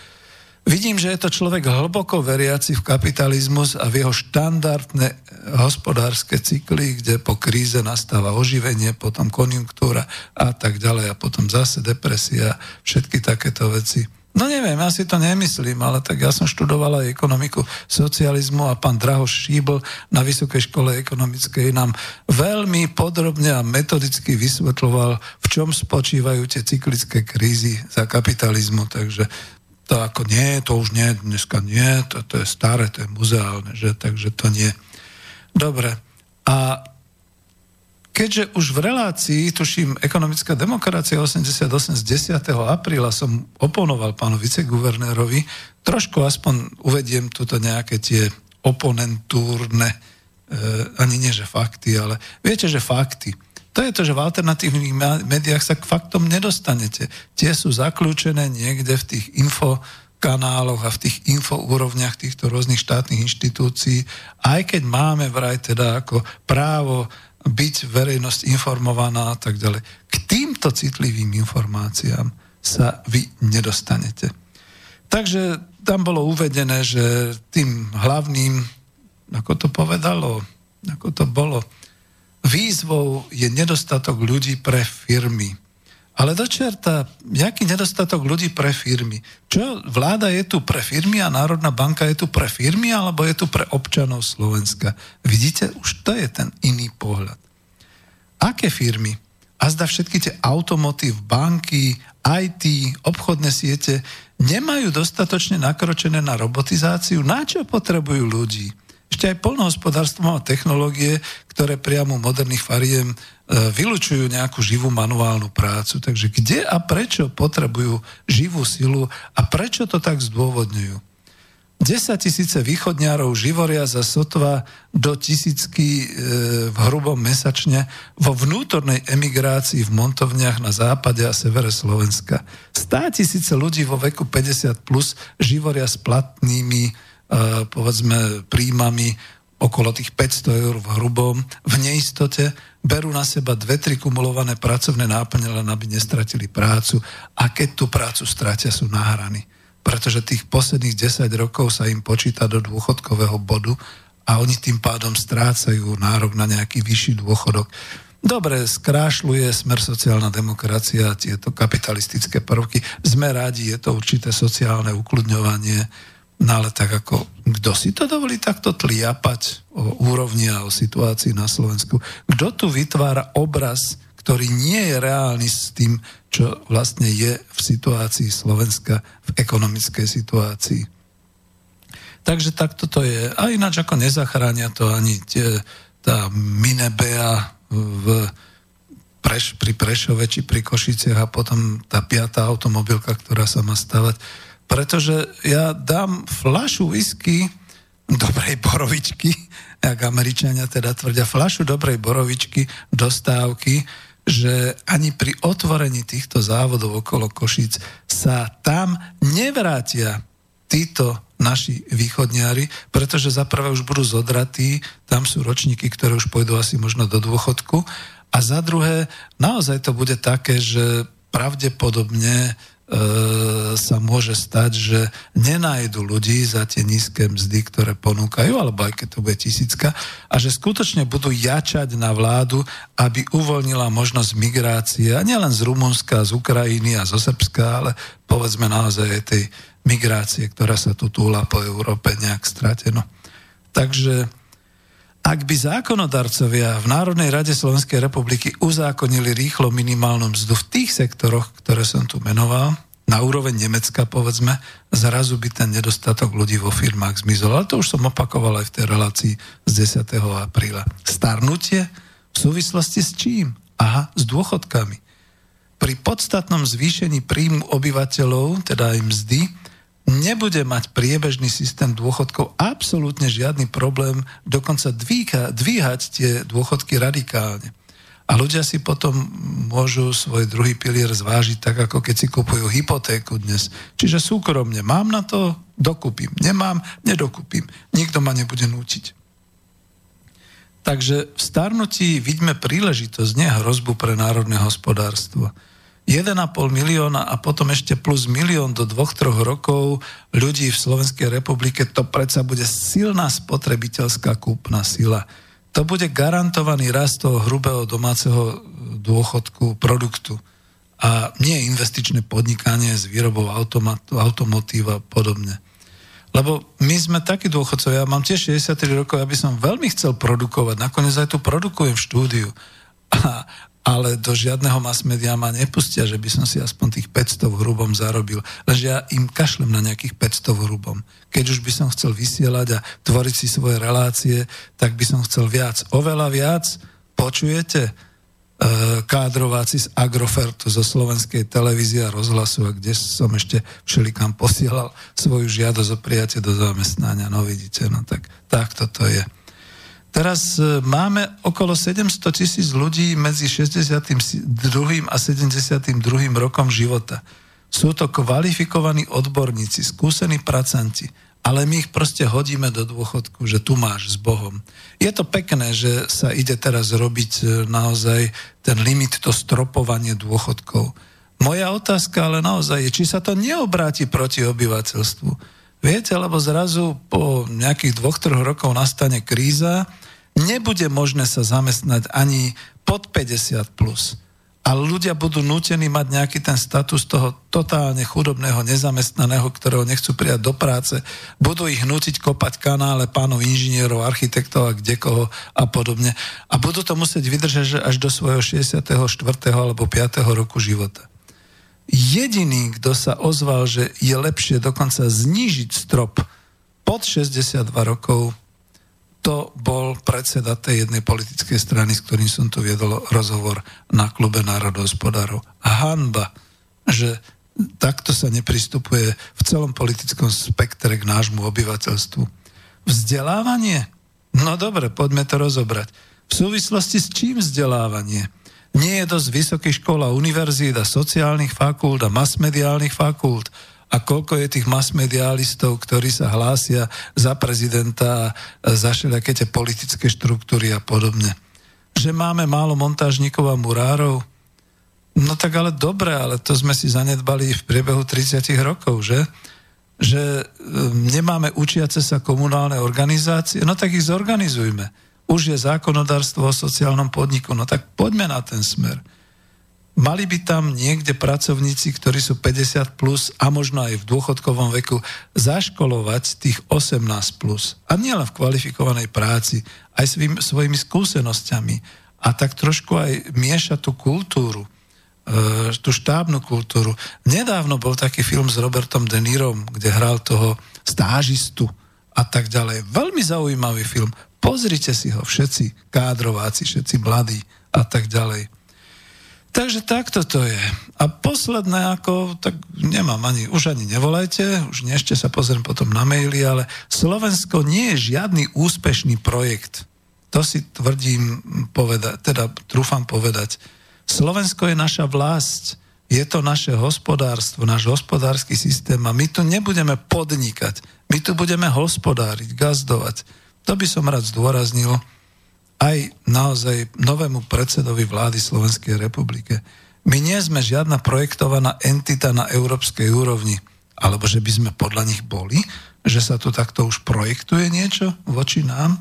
Vidím, že je to človek hlboko veriaci v kapitalizmus a v jeho štandardné hospodárske cykly, kde po kríze nastáva oživenie, potom konjunktúra a tak ďalej a potom zase depresia, všetky takéto veci. No neviem, ja si to nemyslím, ale tak ja som študoval aj ekonomiku socializmu a pán Drahoš Šíbl na Vysokej škole ekonomickej nám veľmi podrobne a metodicky vysvetľoval, v čom spočívajú tie cyklické krízy za kapitalizmu, takže to ako nie, to už nie, dneska nie, to je staré, to je muzeálne, že? Takže to nie. Dobre, a keďže už v relácii, tuším, Ekonomická demokracia 88 z 10. apríla som oponoval pánu viceguvernérovi, trošku aspoň uvediem tuto nejaké tie oponentúrne, ani nie, že fakty, ale viete, že fakty. To je to, že v alternatívnych médiách sa k faktom nedostanete. Tie sú zakľúčené niekde v tých infokanáloch a v tých infoúrovniach týchto rôznych štátnych inštitúcií, aj keď máme vraj teda ako právo byť verejnosť informovaná a tak ďalej. K týmto citlivým informáciám sa vy nedostanete. Takže tam bolo uvedené, že tým hlavným, ako to bolo, výzvou je nedostatok ľudí pre firmy. Ale dočerta, jaký nedostatok ľudí pre firmy? Čo, vláda je tu pre firmy a Národná banka je tu pre firmy, alebo je tu pre občanov Slovenska? Vidíte, už to je ten iný pohľad. Aké firmy? Azda všetky tie automotív, banky, IT, obchodné siete nemajú dostatočne nakročené na robotizáciu? Na čo potrebujú ľudí? Ešte aj poľnohospodárstvo má technológie, ktoré priamo moderných fariem vylučujú nejakú živú manuálnu prácu. Takže kde a prečo potrebujú živú silu a prečo to tak zdôvodňujú? 10 000 východňárov živoria za sotva do 1 000 v hrubom mesačne vo vnútornej emigrácii v montovniach na západe a severe Slovenska. 100 000 ľudí vo veku 50+ živoria s platnými povedzme príjmami okolo tých 500 eur v hrubom, v neistote, berú na seba 2-3 kumulované pracovné náplne, len aby nestratili prácu a keď tú prácu stratia, sú nahraní. Pretože tých posledných 10 rokov sa im počíta do dôchodkového bodu a oni tým pádom strácajú nárok na nejaký vyšší dôchodok. Dobre, skrášľuje Smer sociálna demokracia tieto kapitalistické prvky. Sme rádi, je to určité sociálne ukludňovanie. No ale tak ako, kto si to dovolí takto tliapať o úrovni a o situácii na Slovensku? Kto tu vytvára obraz, ktorý nie je reálny s tým, čo vlastne je v situácii Slovenska, v ekonomickej situácii? Takže takto to je. A ináč ako nezachránia to ani tá Minebea pri Prešove či pri Košiciach a potom tá 5. automobilka, ktorá sa má stavať. Pretože ja dám fľašu whisky dobrej borovičky, ak Američania teda tvrdia, fľašu dobrej borovičky, dostávky, že ani pri otvorení týchto závodov okolo Košíc sa tam nevrátia títo naši východniari, pretože za prvé už budú zodratí, tam sú ročníky, ktoré už pôjdu asi možno do dôchodku a za druhé, naozaj to bude také, že pravdepodobne sa môže stať, že nenájdu ľudí za tie nízke mzdy, ktoré ponúkajú, alebo aj keď to bude 1000 a že skutočne budú jačať na vládu, aby uvoľnila možnosť migrácie, a nielen z Rumunska, z Ukrajiny a zo Srbska, ale povedzme naozaj aj tej migrácie, ktorá sa tu túla po Európe nejak strateno. Takže ak by zákonodarcovia v Národnej rade Slovenskej republiky uzákonili rýchlo minimálnu mzdu v tých sektoroch, ktoré som tu menoval, na úroveň Nemecka, povedzme, zrazu by ten nedostatok ľudí vo firmách zmizol. Ale to už som opakoval aj v tej relácii z 10. apríla. Starnutie v súvislosti s čím? Aha, s dôchodkami. pri podstatnom zvýšení príjmu obyvateľov, teda aj mzdy, nebude mať priebežný systém dôchodkov absolútne žiadny problém dokonca dvíhať tie dôchodky radikálne. A ľudia si potom môžu svoj druhý pilier zvážiť tak, ako keď si kupujú hypotéku dnes. Čiže súkromne. Mám na to? Dokúpim. Nemám? Nedokúpim. Nikto ma nebude nútiť. Takže v starnutí vidíme príležitosť, nie hrozbu pre národné hospodárstvo. 1,5 milióna a potom ešte plus milión do 2-3 rokov ľudí v Slovenskej republike, to predsa bude silná spotrebiteľská kúpna sila. To bude garantovaný rast toho hrubého domáceho dôchodku produktu a nie investičné podnikanie s výrobou automotíva a podobne. Lebo my sme takí dôchodcovia, ja mám tiež 63 rokov, ja by som veľmi chcel produkovať, nakoniec aj tu produkujem v štúdiu. Ale do žiadneho mass media ma nepustia, že by som si aspoň tých 500 v hrubom zarobil. Lenže ja im kašlem na nejakých 500 v hrubom. Keď už by som chcel vysielať a tvoriť si svoje relácie, tak by som chcel viac. Oveľa viac, počujete, kádrováci z Agrofertu, zo Slovenskej televízie a rozhlasu, a kde som ešte všelikam posielal svoju žiadosť o prijatie do zamestnania. No vidíte, no tak toto je. Teraz máme okolo 700 000 ľudí medzi 62. a 72. rokom života. Sú to kvalifikovaní odborníci, skúsení pracanti, ale my ich proste hodíme do dôchodku, že tu máš s Bohom. Je to pekné, že sa ide teraz robiť naozaj ten limit, to stropovanie dôchodkov. Moja otázka ale naozaj je, či sa to neobráti proti obyvateľstvu. Viete, lebo zrazu po nejakých 2-3 rokov nastane kríza, nebude možné sa zamestnať ani pod 50 plus. A ľudia budú nútení mať nejaký ten status toho totálne chudobného nezamestnaného, ktorého nechcú prijať do práce. Budú ich nútiť kopať kanále pánov inžinierov, architektov a kdekoho a podobne. A budú to musieť vydržať až do svojho 64. alebo 5. roku života. Jediný, kto sa ozval, že je lepšie dokonca znížiť strop pod 62 rokov, to bol predseda tej jednej politickej strany, s ktorým som tu viedol rozhovor na klube národohospodárov. Hanba, že takto sa nepristupuje v celom politickom spektre k nášmu obyvateľstvu. Vzdelávanie? No dobre, poďme to rozobrať. V súvislosti s čím vzdelávanie? Nie je dosť vysokých škôl a univerzít a sociálnych fakult a masmediálnych fakult. A koľko je tých masmediálistov, ktorí sa hlásia za prezidenta, za všelijaké tie politické štruktúry a podobne. Že máme málo montážnikov a murárov? No tak ale dobre, ale to sme si zanedbali v priebehu 30 rokov, že? Že nemáme učiace sa komunálne organizácie? No tak ich zorganizujme. Už je zákonodárstvo o sociálnom podniku, no tak poďme na ten smer. Mali by tam niekde pracovníci, ktorí sú 50 plus a možno aj v dôchodkovom veku, zaškolovať tých 18 plus. A nielen v kvalifikovanej práci, aj svojimi skúsenosťami. A tak trošku aj miešať tú kultúru, tú štábnu kultúru. Nedávno bol taký film s Robertom De Nirom, kde hral toho stážistu a tak ďalej. Veľmi zaujímavý film. Pozrite si ho všetci kádrováci, všetci mladí a tak ďalej. Takže takto to je. A posledné, tak nemám už ani nevolajte, už ešte sa pozriem potom na maily, ale Slovensko nie je žiadny úspešný projekt. To si tvrdím povedať, teda trúfam povedať. Slovensko je naša vlast, je to naše hospodárstvo, náš hospodársky systém a my tu nebudeme podnikať, my tu budeme hospodáriť, gazdovať. To by som rád zdôraznil aj naozaj novému predsedovi vlády Slovenskej republike. My nie sme žiadna projektovaná entita na európskej úrovni, alebo že by sme podľa nich boli, že sa tu takto už projektuje niečo voči nám.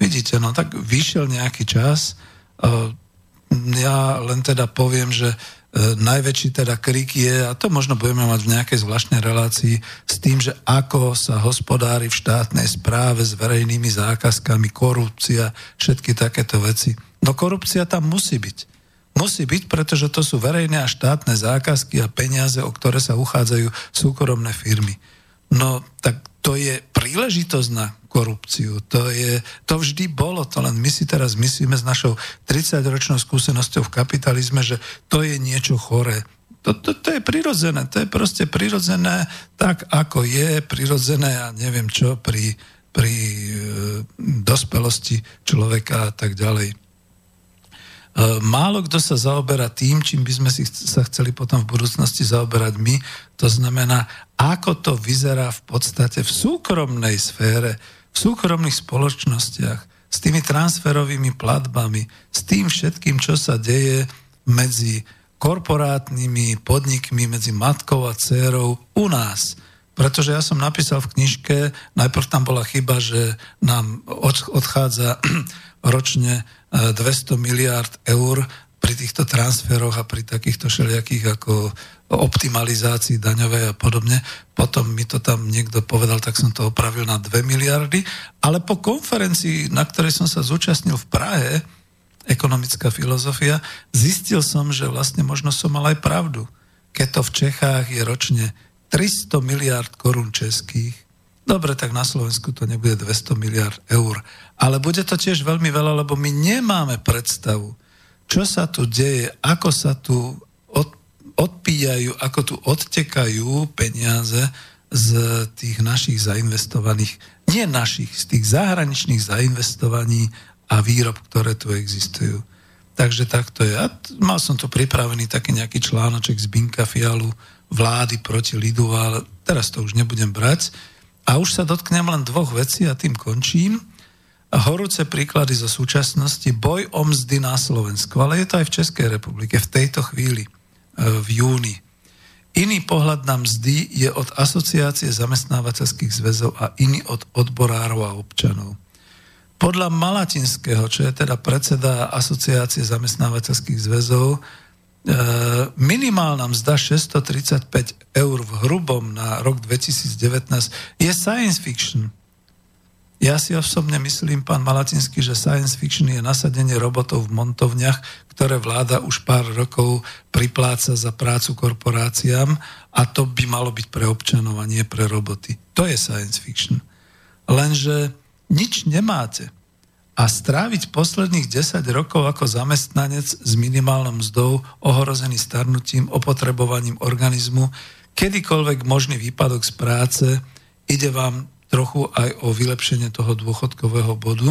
Vidíte, no tak vyšiel nejaký čas. Ja len teda poviem, že najväčší teda krik je, a to možno budeme mať v nejakej zvláštnej relácii, s tým, že ako sa hospodári v štátnej správe s verejnými zákazkami, korupcia, všetky takéto veci. No korupcia tam musí byť. Musí byť, pretože to sú verejné a štátne zákazky a peniaze, o ktoré sa uchádzajú súkromné firmy. No tak to je príležitosť na korupciu. To vždy bolo, to len my si teraz myslíme s našou 30-ročnou skúsenosťou v kapitalizme, že to je niečo choré. To je prirodzené, to je proste prirodzené tak, ako je prirodzené a neviem čo pri dospelosti človeka a tak ďalej. Málo kto sa zaoberá tým, čím by sme sa chceli potom v budúcnosti zaoberať my, to znamená, ako to vyzerá v podstate v súkromnej sfére, v súkromných spoločnostiach, s tými transferovými platbami, s tým všetkým, čo sa deje medzi korporátnymi podnikmi, medzi matkou a dcérou u nás. Pretože ja som napísal v knižke, najprv tam bola chyba, že nám odchádza ročne 200 miliárd eur pri týchto transferoch a pri takýchto všelijakých ako optimalizácii daňovej a podobne. Potom mi to tam niekto povedal, tak som to opravil na 2 miliardy. Ale po konferencii, na ktorej som sa zúčastnil v Prahe, ekonomická filozofia, zistil som, že vlastne možno som mal aj pravdu. Keď to v Čechách je ročne 300 miliárd korún českých, dobre, tak na Slovensku to nebude 200 miliárd eur. Ale bude to tiež veľmi veľa, lebo my nemáme predstavu, čo sa tu deje, ako sa tu odpíjajú, ako tu odtekajú peniaze z tých našich zainvestovaných, nie našich, z tých zahraničných zainvestovaní a výrob, ktoré tu existujú. Takže takto je. A mal som tu pripravený taký nejaký článoček z Binka Fialu, vlády proti lidu, ale teraz to už nebudem brať. A už sa dotknem len dvoch vecí a tým končím. Horúce príklady zo súčasnosti, boj o mzdy na Slovensku, ale je to aj v Českej republike v tejto chvíli, v júni. Iný pohľad na mzdy je od Asociácie zamestnávateľských zväzov a iný od odborárov a občanov. Podľa Malatinského, čo je teda predseda Asociácie zamestnávateľských zväzov, minimálna mzda 635 eur v hrubom na rok 2019 je science fiction. Ja si osobne myslím, pán Malatinský, že science fiction je nasadenie robotov v montovniach, ktoré vláda už pár rokov pripláca za prácu korporáciám a to by malo byť pre občanov a nie pre roboty. To je science fiction. Lenže nič nemáte. A stráviť posledných 10 rokov ako zamestnanec s minimálnou mzdou, ohrozený starnutím, opotrebovaním organizmu, kedykoľvek možný výpadok z práce, ide vám trochu aj o vylepšenie toho dôchodkového bodu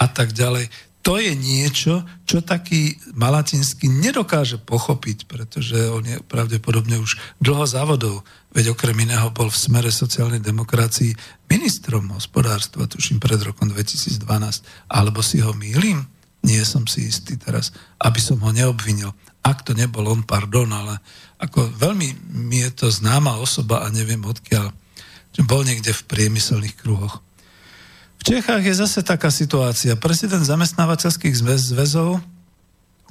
a tak ďalej. To je niečo, čo taký Malatinský nedokáže pochopiť, pretože on je pravdepodobne už dlho závodov, veď okrem iného bol v Smere sociálnej demokracii ministrom hospodárstva, tuším pred rokom 2012, alebo si ho mýlim? Nie som si istý teraz, aby som ho neobvinil. Ak to nebol on, pardon, ale ako veľmi mi je to známa osoba a neviem odkiaľ, že bol niekde v priemyselných kruhoch. V Čechách je zase taká situácia. Prezident zamestnávateľských zväzov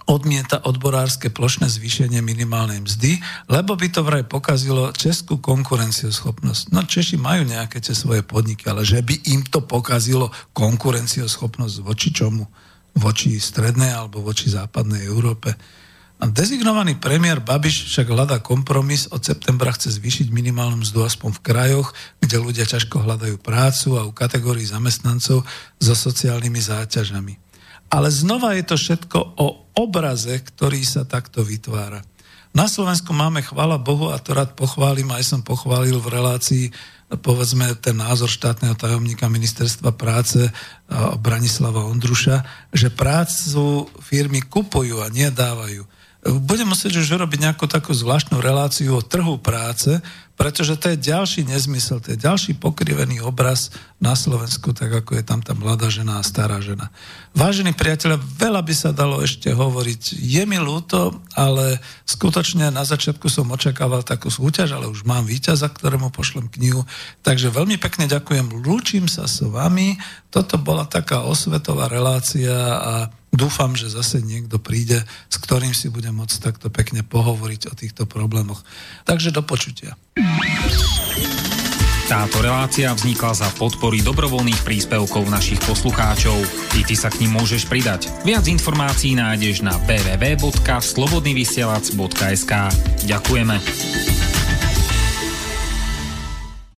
odmieta odborárske plošné zvýšenie minimálnej mzdy, lebo by to vraj pokazilo českú konkurencioschopnosť. No Češi majú nejaké tie svoje podniky, ale že by im to pokazilo konkurencioschopnosť voči čomu? Voči strednej alebo voči západnej Európe. A dezignovaný premiér Babiš však hľadá kompromis, od septembra chce zvýšiť minimálnu mzdu aspoň v krajoch, kde ľudia ťažko hľadajú prácu a u kategórií zamestnancov so sociálnymi záťažami. Ale znova je to všetko o obraze, ktorý sa takto vytvára. Na Slovensku máme, chvála Bohu, a to rád pochválim, aj som pochválil v relácii, povedzme, ten názor štátneho tajomníka ministerstva práce Branislava Ondruša, že prácu firmy kupujú a nedávajú. Budem musieť už robiť nejakú takú zvláštnu reláciu o trhu práce, pretože to je ďalší nezmysel, to je ďalší pokrivený obraz na Slovensku, tak ako je tam tá mladá žena a stará žena. Vážení priatelia, veľa by sa dalo ešte hovoriť. Je mi ľúto, ale skutočne na začiatku som očakával takú súťaž, ale už mám víťaza, ktorému pošlem knihu. Takže veľmi pekne ďakujem, lúčim sa s vami. Toto bola taká osvetová relácia a dúfam, že zase niekto príde, s ktorým si budem môcť takto pekne pohovoriť o týchto problémoch. Takže do počutia. Táto relácia vznikla za podpory dobrovoľných príspevkov našich poslucháčov. I ty sa k nim môžeš pridať. Viac informácií nájdeš na www.slobodnyvysielac.sk. Ďakujeme.